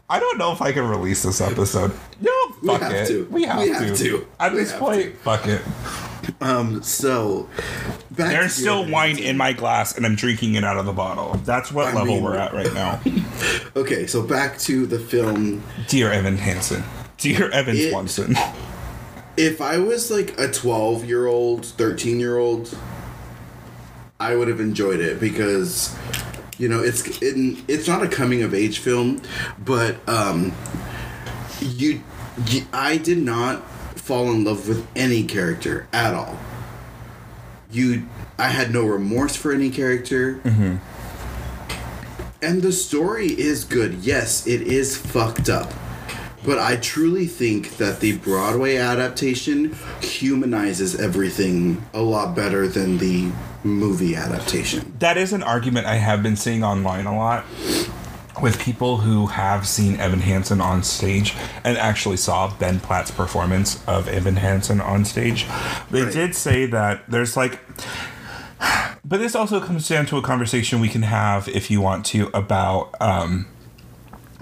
I don't know if I can release this episode. No, we fuck have it. To. We have, we have to. to. At we this point, to. fuck it. Um. So back there's to still wine in my glass, and I'm drinking it out of the bottle. That's what I level mean... we're at right now. Okay, so back to the film. Dear Evan Hansen. Dear Evan it... Swanson. If I was, like, a twelve-year-old, thirteen-year-old, I would have enjoyed it because, you know, it's it, it's not a coming-of-age film, but um, you, you, I did not fall in love with any character at all. You, I had no remorse for any character. Mm-hmm. And the story is good. Yes, it is fucked up. But I truly think that the Broadway adaptation humanizes everything a lot better than the movie adaptation. That is an argument I have been seeing online a lot with people who have seen Evan Hansen on stage and actually saw Ben Platt's performance of Evan Hansen on stage. They right. did say that there's like... But this also comes down to a conversation we can have if you want to about... Um,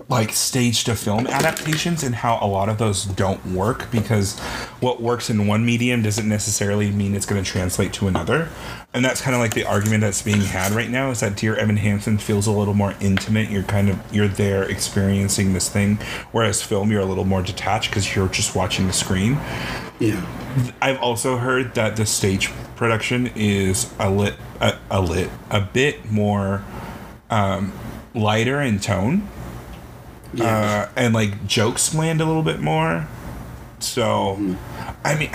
like stage to film adaptations and how a lot of those don't work because what works in one medium doesn't necessarily mean it's going to translate to another. And that's kind of like the argument that's being had right now is that Dear Evan Hansen feels a little more intimate. You're kind of, you're there experiencing this thing. Whereas film, you're a little more detached because you're just watching the screen. Yeah. I've also heard that the stage production is a lit, a, a lit, a bit more um, lighter in tone. Yeah. Uh, and like jokes land a little bit more, so mm. I mean,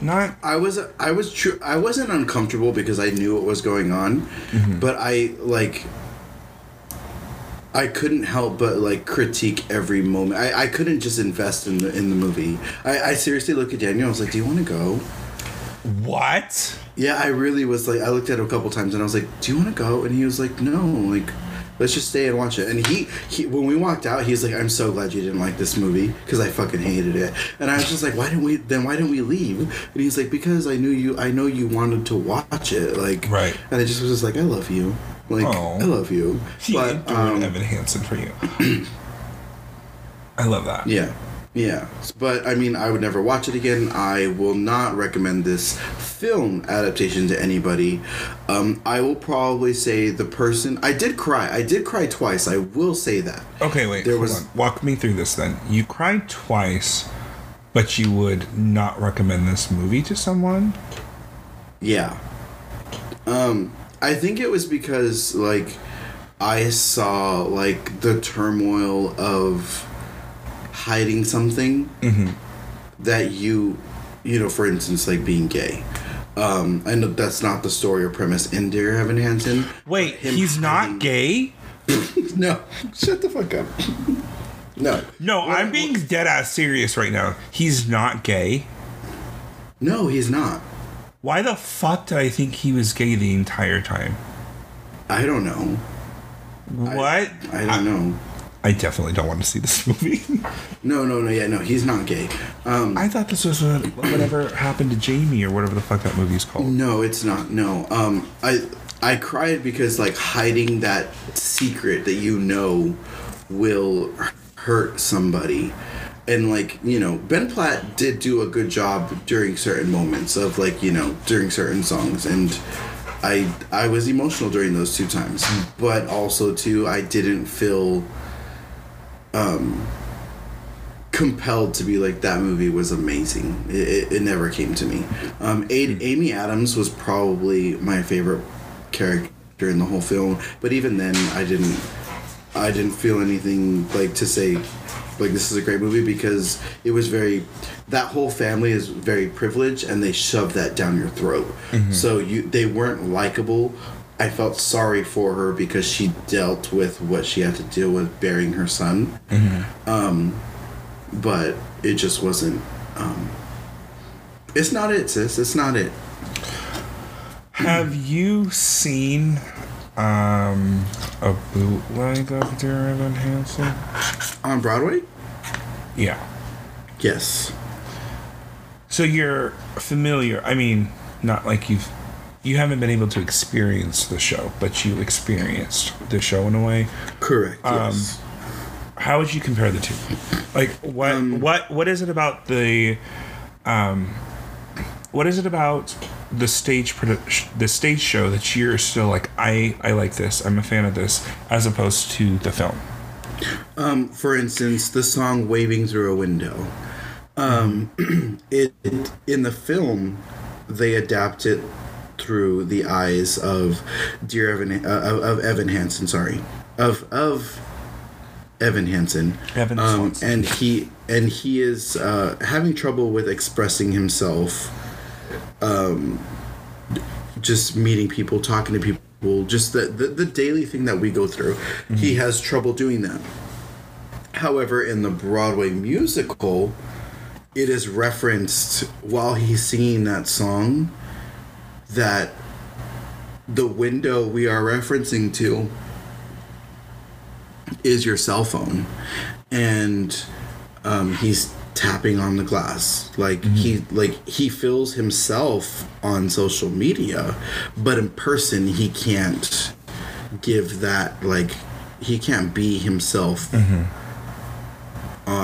not. I was I was true. I wasn't uncomfortable because I knew what was going on, mm-hmm. but I like. I couldn't help but like critique every moment. I, I couldn't just invest in the in the movie. I, I seriously looked at Daniel. I was like, "Do you want to go?" What? Yeah, I really was like. I looked at him a couple times and I was like, "Do you want to go?" And he was like, "No, like." Let's just stay and watch it. And he, he, when we walked out, he's like, "I'm so glad you didn't like this movie because I fucking hated it." And I was just like, "Why didn't we? Then why didn't we leave?" And he's like, "Because I knew you. I know you wanted to watch it." Like, right. And I just was just like, "I love you. Like, oh, I love you." He but, doing um, Evan Hansen for you. I love that. Yeah, yeah. But I mean, I would never watch it again. I will not recommend this film adaptation to anybody. um, I will probably say the person I did cry I did cry twice, I will say that. Okay, wait, there was, on. Walk me through this then. You cried twice, but you would not recommend this movie to someone? Yeah. um, I think it was because like I saw like the turmoil of hiding something, mm-hmm. that you you know, for instance, like being gay. Um, I know that's not the story or premise in Dear Evan Hansen. Wait, he's not gay? No. Shut the fuck up. No. No, well, I'm being well, dead ass serious right now. He's not gay? No, he's not. Why the fuck did I think he was gay the entire time? I don't know. What? I, I don't I, know. I definitely don't want to see this movie. No, no, no, yeah, no, he's not gay. Um, I thought this was what, whatever happened to Jamie or whatever the fuck that movie's called. No, it's not, no. Um, I I cried because, like, hiding that secret that you know will hurt somebody. And, like, you know, Ben Platt did do a good job during certain moments of, like, you know, during certain songs. And I, I was emotional during those two times. But also, too, I didn't feel... Um, compelled to be like, that movie was amazing. It, it, it never came to me. Um, Amy Adams was probably my favorite character in the whole film, but even then, I didn't. I didn't feel anything like to say, like, this is a great movie, because it was very. That whole family is very privileged, and they shove that down your throat. Mm-hmm. So you, they weren't likable. I felt sorry for her because she dealt with what she had to deal with burying her son. Mm-hmm. Um, but it just wasn't... Um, it's not it, sis. It's not it. Have you seen um, a bootleg of Dear Evan Hansen? On Broadway? Yeah. Yes. So you're familiar. I mean, not like you've... You haven't been able to experience the show, but you experienced the show in a way. Correct. Um, yes. How would you compare the two? Like, what, um, what, what is it about the, um, what is it about the stage produ- the stage show that you're still like, I, I like this, I'm a fan of this, as opposed to the film? Um, for instance, the song "Waving Through a Window." Um, it, it in the film, they adapt it through the eyes of Dear Evan, uh, of, of Evan Hansen, sorry, of of Evan Hansen, Evan um, and he and he is uh, having trouble with expressing himself, um, just meeting people, talking to people, just the the, the daily thing that we go through. Mm-hmm. He has trouble doing that. However, in the Broadway musical, it is referenced while he's singing that song, that the window we are referencing to is your cell phone, and um, he's tapping on the glass. Like, mm-hmm. he like he feels himself on social media, but in person he can't give that, like, he can't be himself, mm-hmm.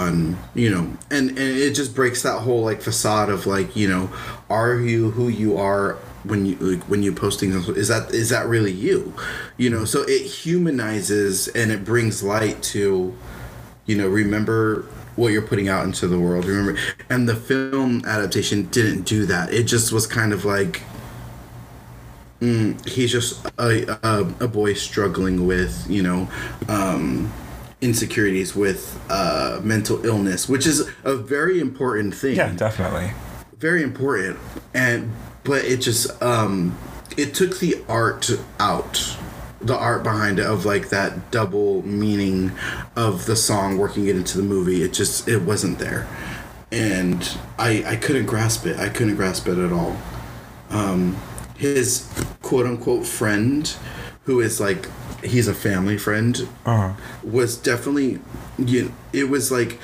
on, you know, and, and it just breaks that whole like facade of like, you know, are you who you are when you like, when you posting, is that is that really you, you know? So it humanizes and it brings light to, you know, remember what you're putting out into the world. Remember, and the film adaptation didn't do that. It just was kind of like, mm, he's just a, a a boy struggling with, you know, um, insecurities, with uh, mental illness, which is a very important thing. Yeah, definitely. Very important, and but it just um, it took the art out. The art behind it of like that double meaning of the song working it into the movie, it just it wasn't there, and I I couldn't grasp it. I couldn't grasp it at all. Um, his quote unquote friend, who is like he's a family friend, uh-huh. was definitely you know, it was like.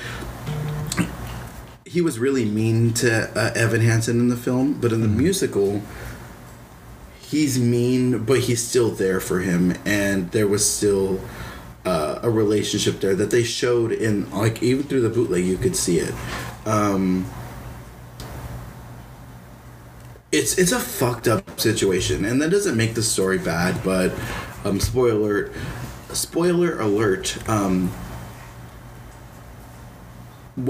He was really mean to uh, Evan Hansen in the film, but in the mm-hmm. musical, he's mean, but he's still there for him, and there was still uh, a relationship there that they showed in, like, even through the bootleg, you could see it. Um, it's it's a fucked up situation, and that doesn't make the story bad, but um, spoiler, spoiler alert. Um,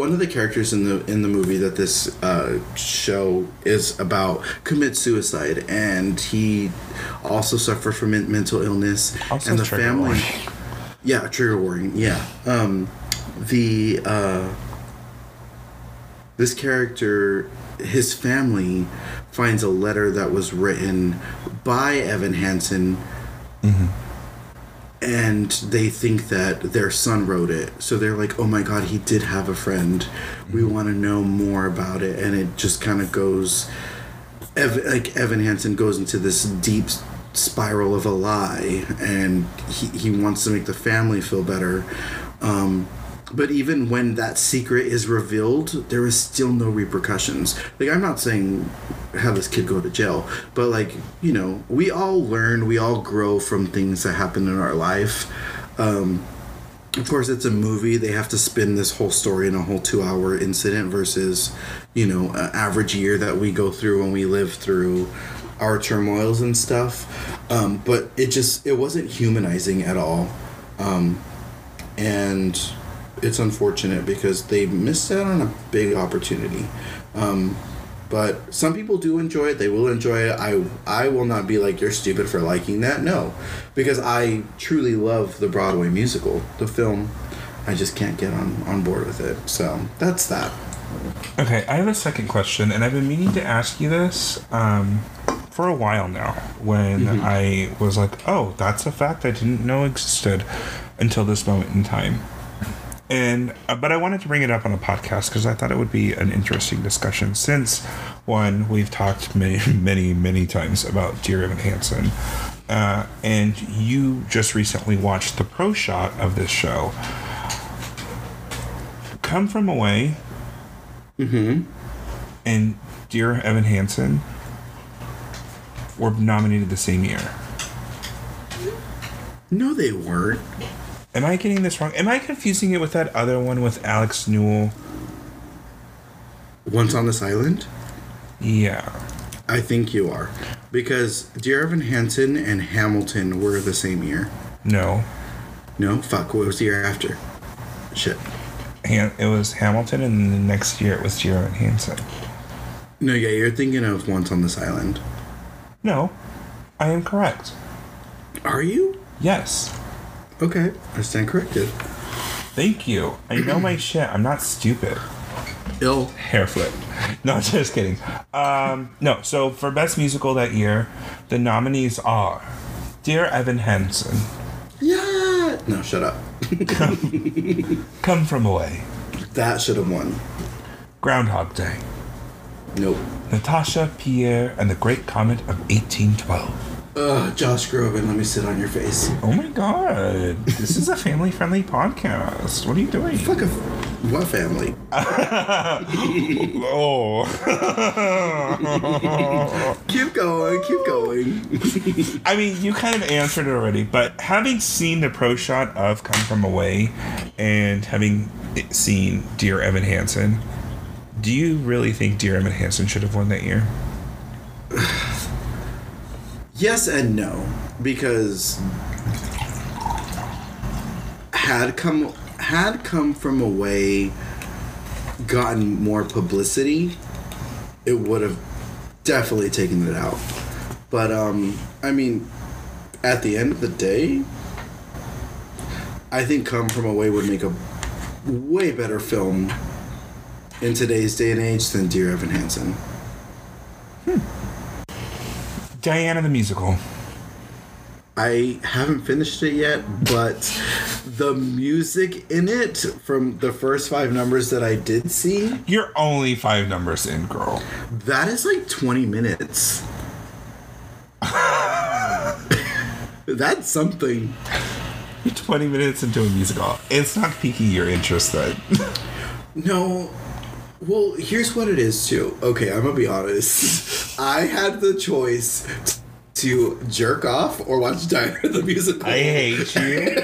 One of the characters in the in the movie that this uh, show is about commits suicide, and he also suffered from men- mental illness. Also and the family, warning. yeah, trigger warning, yeah. Um, the uh, this character, his family finds a letter that was written by Evan Hansen. Mm-hmm. And they think that their son wrote it. So they're like, oh my God, he did have a friend. We want to know more about it. And it just kind of goes, Evan, like Evan Hansen goes into this deep spiral of a lie. And he, he wants to make the family feel better. Um, but even when that secret is revealed, there is still no repercussions. Like, I'm not saying have this kid go to jail, but like, you know, we all learn, we all grow from things that happen in our life. Um, of course, it's a movie. They have to spin this whole story in a whole two-hour incident versus, you know, an average year that we go through when we live through our turmoils and stuff. Um, but it just, it wasn't humanizing at all. Um, and it's unfortunate because they missed out on a big opportunity. Um, But some people do enjoy it. They will enjoy it. I I will not be like, you're stupid for liking that. No, because I truly love the Broadway musical. The film, I just can't get on, on board with it. So that's that. Okay, I have a second question, and I've been meaning to ask you this um, for a while now. When mm-hmm. I was like, oh, that's a fact I didn't know existed until this moment in time. And uh, but I wanted to bring it up on a podcast because I thought it would be an interesting discussion. Since one, we've talked many, many, many times about Dear Evan Hansen, uh, and you just recently watched the pro shot of this show. Come From Away, mm-hmm. and Dear Evan Hansen were nominated the same year. No, they weren't. Am I getting this wrong? Am I confusing it with that other one with Alex Newell? Once on This Island? Yeah. I think you are. Because Dear Evan Hansen and Hamilton were the same year. No. No? Fuck, what was the year after? Shit. It was Hamilton, and then the next year it was Dear Evan Hansen. No, yeah, you're thinking of Once on This Island. No. I am correct. Are you? Yes. Okay, I stand corrected. Thank you. I know my shit. I'm not stupid. Ill. Hair flip. No, just kidding. Um, no, so for Best Musical that year, the nominees are Dear Evan Hansen. Yeah! No, shut up. Come, Come From Away. That should have won. Groundhog Day. Nope. Natasha Pierre and the Great Comet of eighteen twelve. Ugh, Josh Groban, let me sit on your face. Oh my God. This is a family-friendly podcast. What are you doing? Fuck a... What family? Oh. Keep going, keep going. I mean, you kind of answered it already, but having seen the pro shot of Come From Away and having seen Dear Evan Hansen, do you really think Dear Evan Hansen should have won that year? Yes and no, because had come had come from away gotten more publicity, it would have definitely taken it out. But um, I mean, at the end of the day, I think Come From Away would make a way better film in today's day and age than Dear Evan Hansen. Hmm. Diana the musical. I haven't finished it yet, but the music in it from the first five numbers that I did see. You're only five numbers in, girl. That is like twenty minutes. That's something. You're twenty minutes into a musical. It's not piquing your interest then. No. Well, here's what it is, too. Okay, I'm going to be honest. I had the choice to To jerk off or watch Diana the musical. I hate you.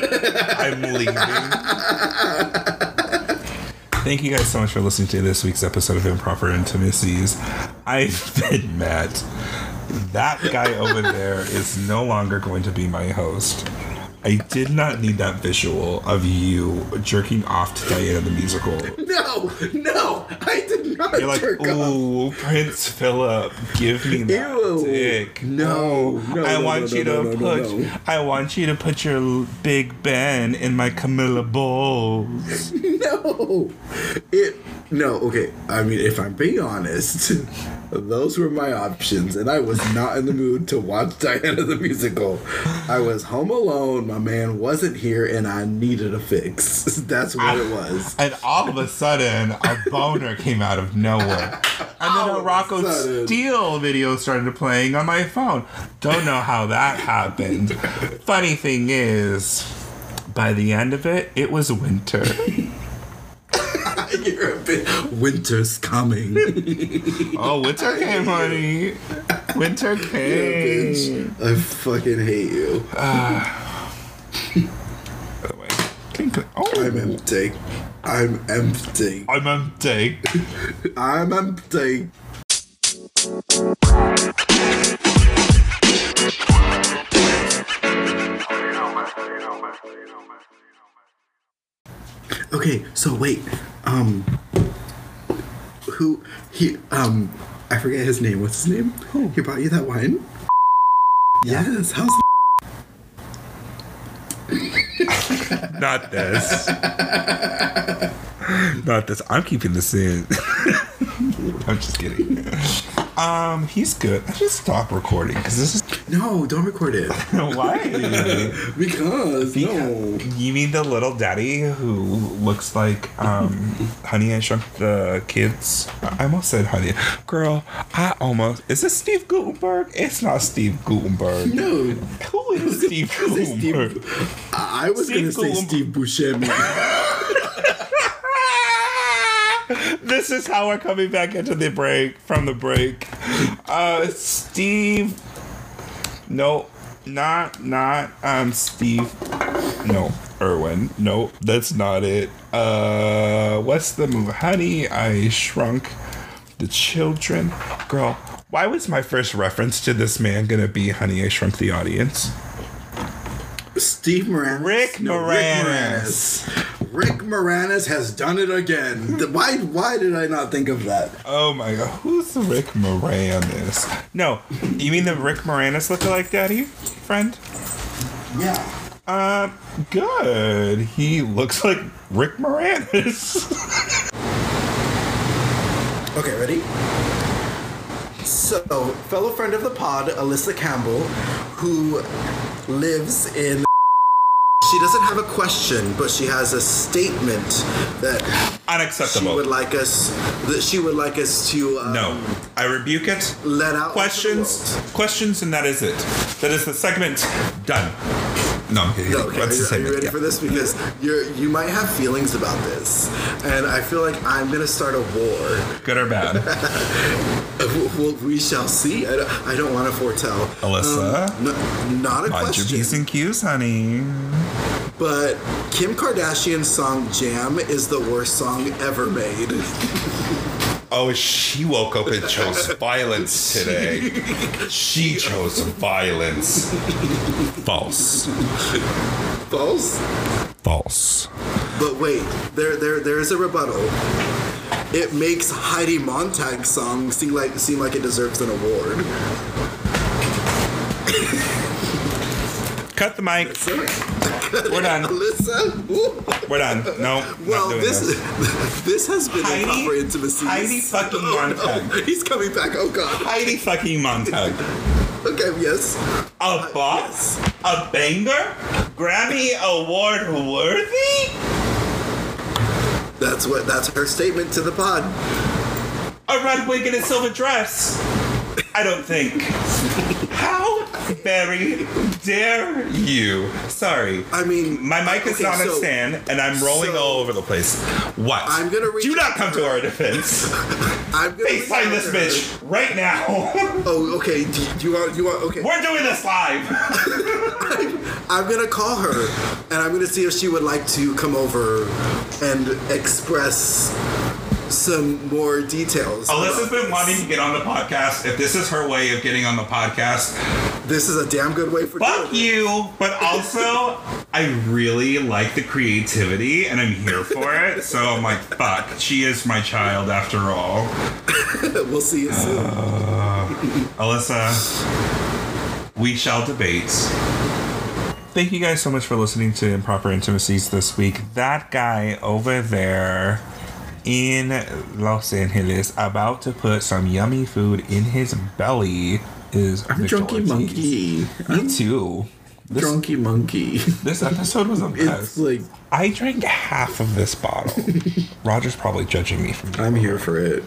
I'm leaving. Thank you guys so much for listening to this week's episode of Improper Intimacies. I've been Matt. That guy over there is no longer going to be my host. I did not need that visual of you jerking off to Diana the musical. No, no, I did not. You're like, jerk ooh, off. Prince Philip, give me that Ew. dick. No, no, I no, want no, you no, to no, put. No, no. I want you to put your Big Ben in my Camilla Bowls. No, it. No, okay. I mean, if I'm being honest, those were my options, and I was not in the mood to watch Diana the musical. I was home alone. My man wasn't here, and I needed a fix. That's what I, it was. And all of a sudden, a boner came out of nowhere. And then all a Rocco a Steele video started playing on my phone. Don't know how that happened. Funny thing is, by the end of it, it was winter. You're a bit. Winter's coming. Oh, winter came, honey. Winter came. Yeah, I fucking hate you. Uh, by the way, clink, oh. I'm empty. I'm empty. I'm empty. I'm empty. Okay, so wait, um, who, he, um, I forget his name, what's his name? Who? He brought you that wine? Yeah. Yes, how's Not this. Not this, I'm keeping this in. I'm just kidding. Um, he's good. I should stop recording, because this is... No, don't record it. Why? because, because, no. You mean the little daddy who looks like, um, Honey, I Shrunk the Kids? I almost said Honey. Girl, I almost... Is this Steve Gutenberg? It's not Steve Gutenberg. No. Who is Steve Gutenberg? Steve, I was going to say Steve Buscemi. This is how we're coming back into the break, from the break. Uh, Steve... No, not, not, um, Steve. No, Irwin. No, that's not it. Uh, what's the movie? Honey, I Shrunk the Children. Girl, why was my first reference to this man gonna be Honey, I Shrunk the Audience? Steve Moranis. Rick no, Moranis. Rick Moranis. Rick Moranis has done it again. Why Why did I not think of that? Oh my god. Who's the Rick Moranis? No. You mean the Rick Moranis lookalike daddy friend? Yeah. Uh, good. He looks like Rick Moranis. Okay, ready? So, fellow friend of the pod, Alyssa Campbell, who lives in... She doesn't have a question, but she has a statement that unacceptable. She would like us that she would like us to um, no. I rebuke it. Let out questions, questions, and that is it. That is the segment done. No, I'm kidding. No, okay. What's the segment? Are you ready yeah. for this? Because you're, you might have feelings about this, and I feel like I'm going to start a war. Good or bad? Well, we shall see. I don't, I don't want to foretell. Alyssa? Um, no, not a Mind question. Your P's and Q's, honey. But Kim Kardashian's song Jam is the worst song ever made. Oh, she woke up and chose violence today. She chose violence. False. False? False. But wait, there, there, there is a rebuttal. It makes Heidi Montag's song seem like, seem like it deserves an award. Cut the mic. Alyssa. We're done. Alyssa. We're done. No. Well, this this. this has been Heidi, Improper Intimacies. Heidi fucking Montag. Oh, no. He's coming back. Oh god. Heidi fucking Montag. Okay. Yes. A boss. Uh, yes. A banger. Grammy award worthy. That's what. That's her statement to the pod. A red wig and a silver dress. I don't think. How very dare you? Sorry. I mean, my mic is okay, not so, a stand, and I'm rolling so, all over the place. What? I'm gonna reach Do not come to our defense. I'm gonna FaceTime this her. bitch right now. Oh, okay. Do you, do you want? Do you want? Okay. We're doing this live. I'm, I'm gonna call her, and I'm gonna see if she would like to come over and express some more details. Alyssa's been wanting to get on the podcast. If this is her way of getting on the podcast, this is a damn good way for fuck you. But also, I really like the creativity, and I'm here for it. So I'm like, fuck. She is my child after all. We'll see you soon, uh, Alyssa. We shall debate. Thank you guys so much for listening to Improper Intimacies this week. That guy over there in Los Angeles, about to put some yummy food in his belly, is I'm Victor drunky Ortiz. monkey. I'm Me too. This, drunky monkey. This episode was a mess. It's like I drank half of this bottle. Roger's probably judging me for that. I'm here for it.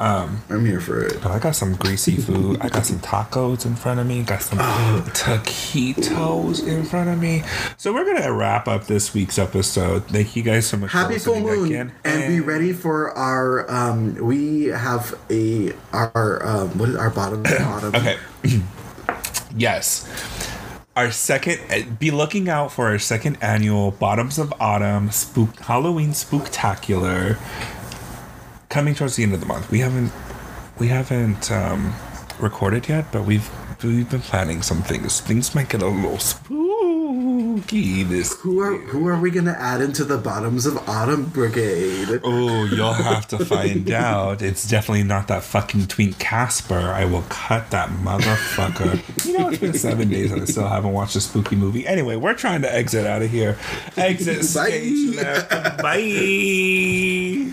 Um, I'm here for it. But I got some greasy food. I got some tacos in front of me. Got some oh. taquitos in front of me. So we're going to wrap up this week's episode. Thank you guys so much Happy for listening moon. again. And, and be ready for our, um, we have a, our, um, what is our bottom? bottom. Okay. Yes. Our second, be looking out for our second annual Bottoms of Autumn Spook Halloween Spooktacular. Coming towards the end of the month. We haven't we haven't um, recorded yet, but we've we've been planning some things. Things might get a little spooky this Who are year. who are we gonna add into the Bottoms of Autumn Brigade? Oh, you'll have to find out. It's definitely not that fucking twink Casper. I will cut that motherfucker. You know, it's been seven days and I still haven't watched a spooky movie. Anyway, we're trying to exit out of here. Exit stage left. Bye.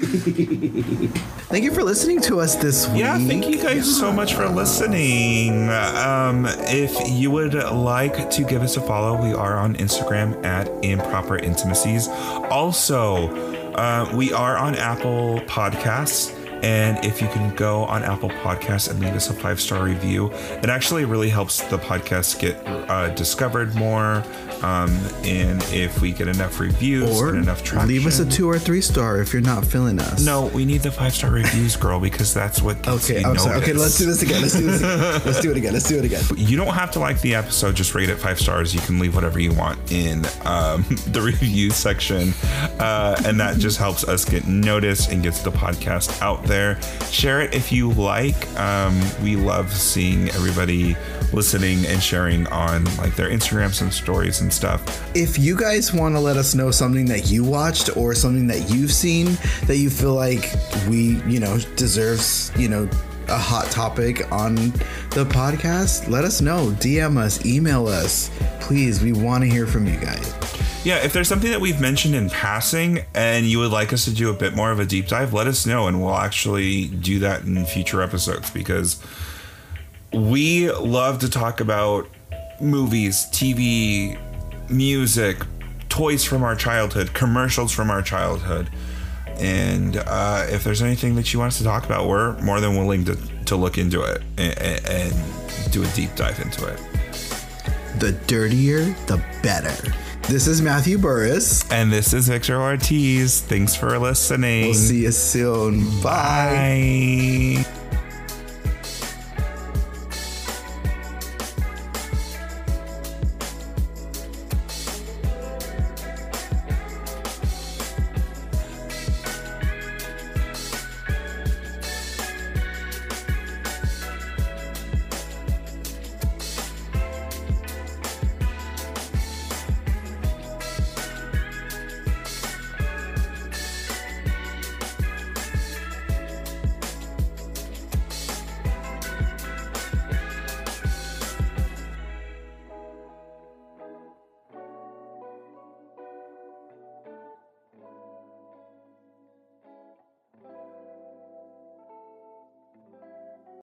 Thank you for listening to us this week. Yeah, thank you guys yeah. so much for listening. Um, if you would like to give us a follow, we are on Instagram at Improper Intimacies. Also, uh, we are on Apple Podcasts. And if you can go on Apple Podcasts and leave us a five-star review, it actually really helps the podcast get uh, discovered more. Um, and if we get enough reviews or and enough traction, leave us a two or three-star if you're not feeling us. No, we need the five-star reviews, girl, because that's what gets okay, I'm noticed. Sorry. Okay, let's do this again. Let's do this again. Let's do it again. Let's do it again. You don't have to like the episode. Just rate it five stars. You can leave whatever you want in um, the review section. Uh, and that just helps us get noticed and gets the podcast out there. Share it if you like. Um, we love seeing everybody listening and sharing on like their Instagrams and stories and stuff. If you guys want to let us know something that you watched or something that you've seen that you feel like we, you know, deserves, you know, a hot topic on the podcast, let us know. D M us, email us, please. We want to hear from you guys. Yeah, if there's something that we've mentioned in passing and you would like us to do a bit more of a deep dive, let us know and we'll actually do that in future episodes, because we love to talk about movies, T V, music, toys from our childhood, commercials from our childhood. And uh, if there's anything that you want us to talk about, we're more than willing to, to look into it and, and do a deep dive into it. The dirtier, the better. This is Matthew Burris. And this is Victor Ortiz. Thanks for listening. We'll see you soon. Bye. Bye.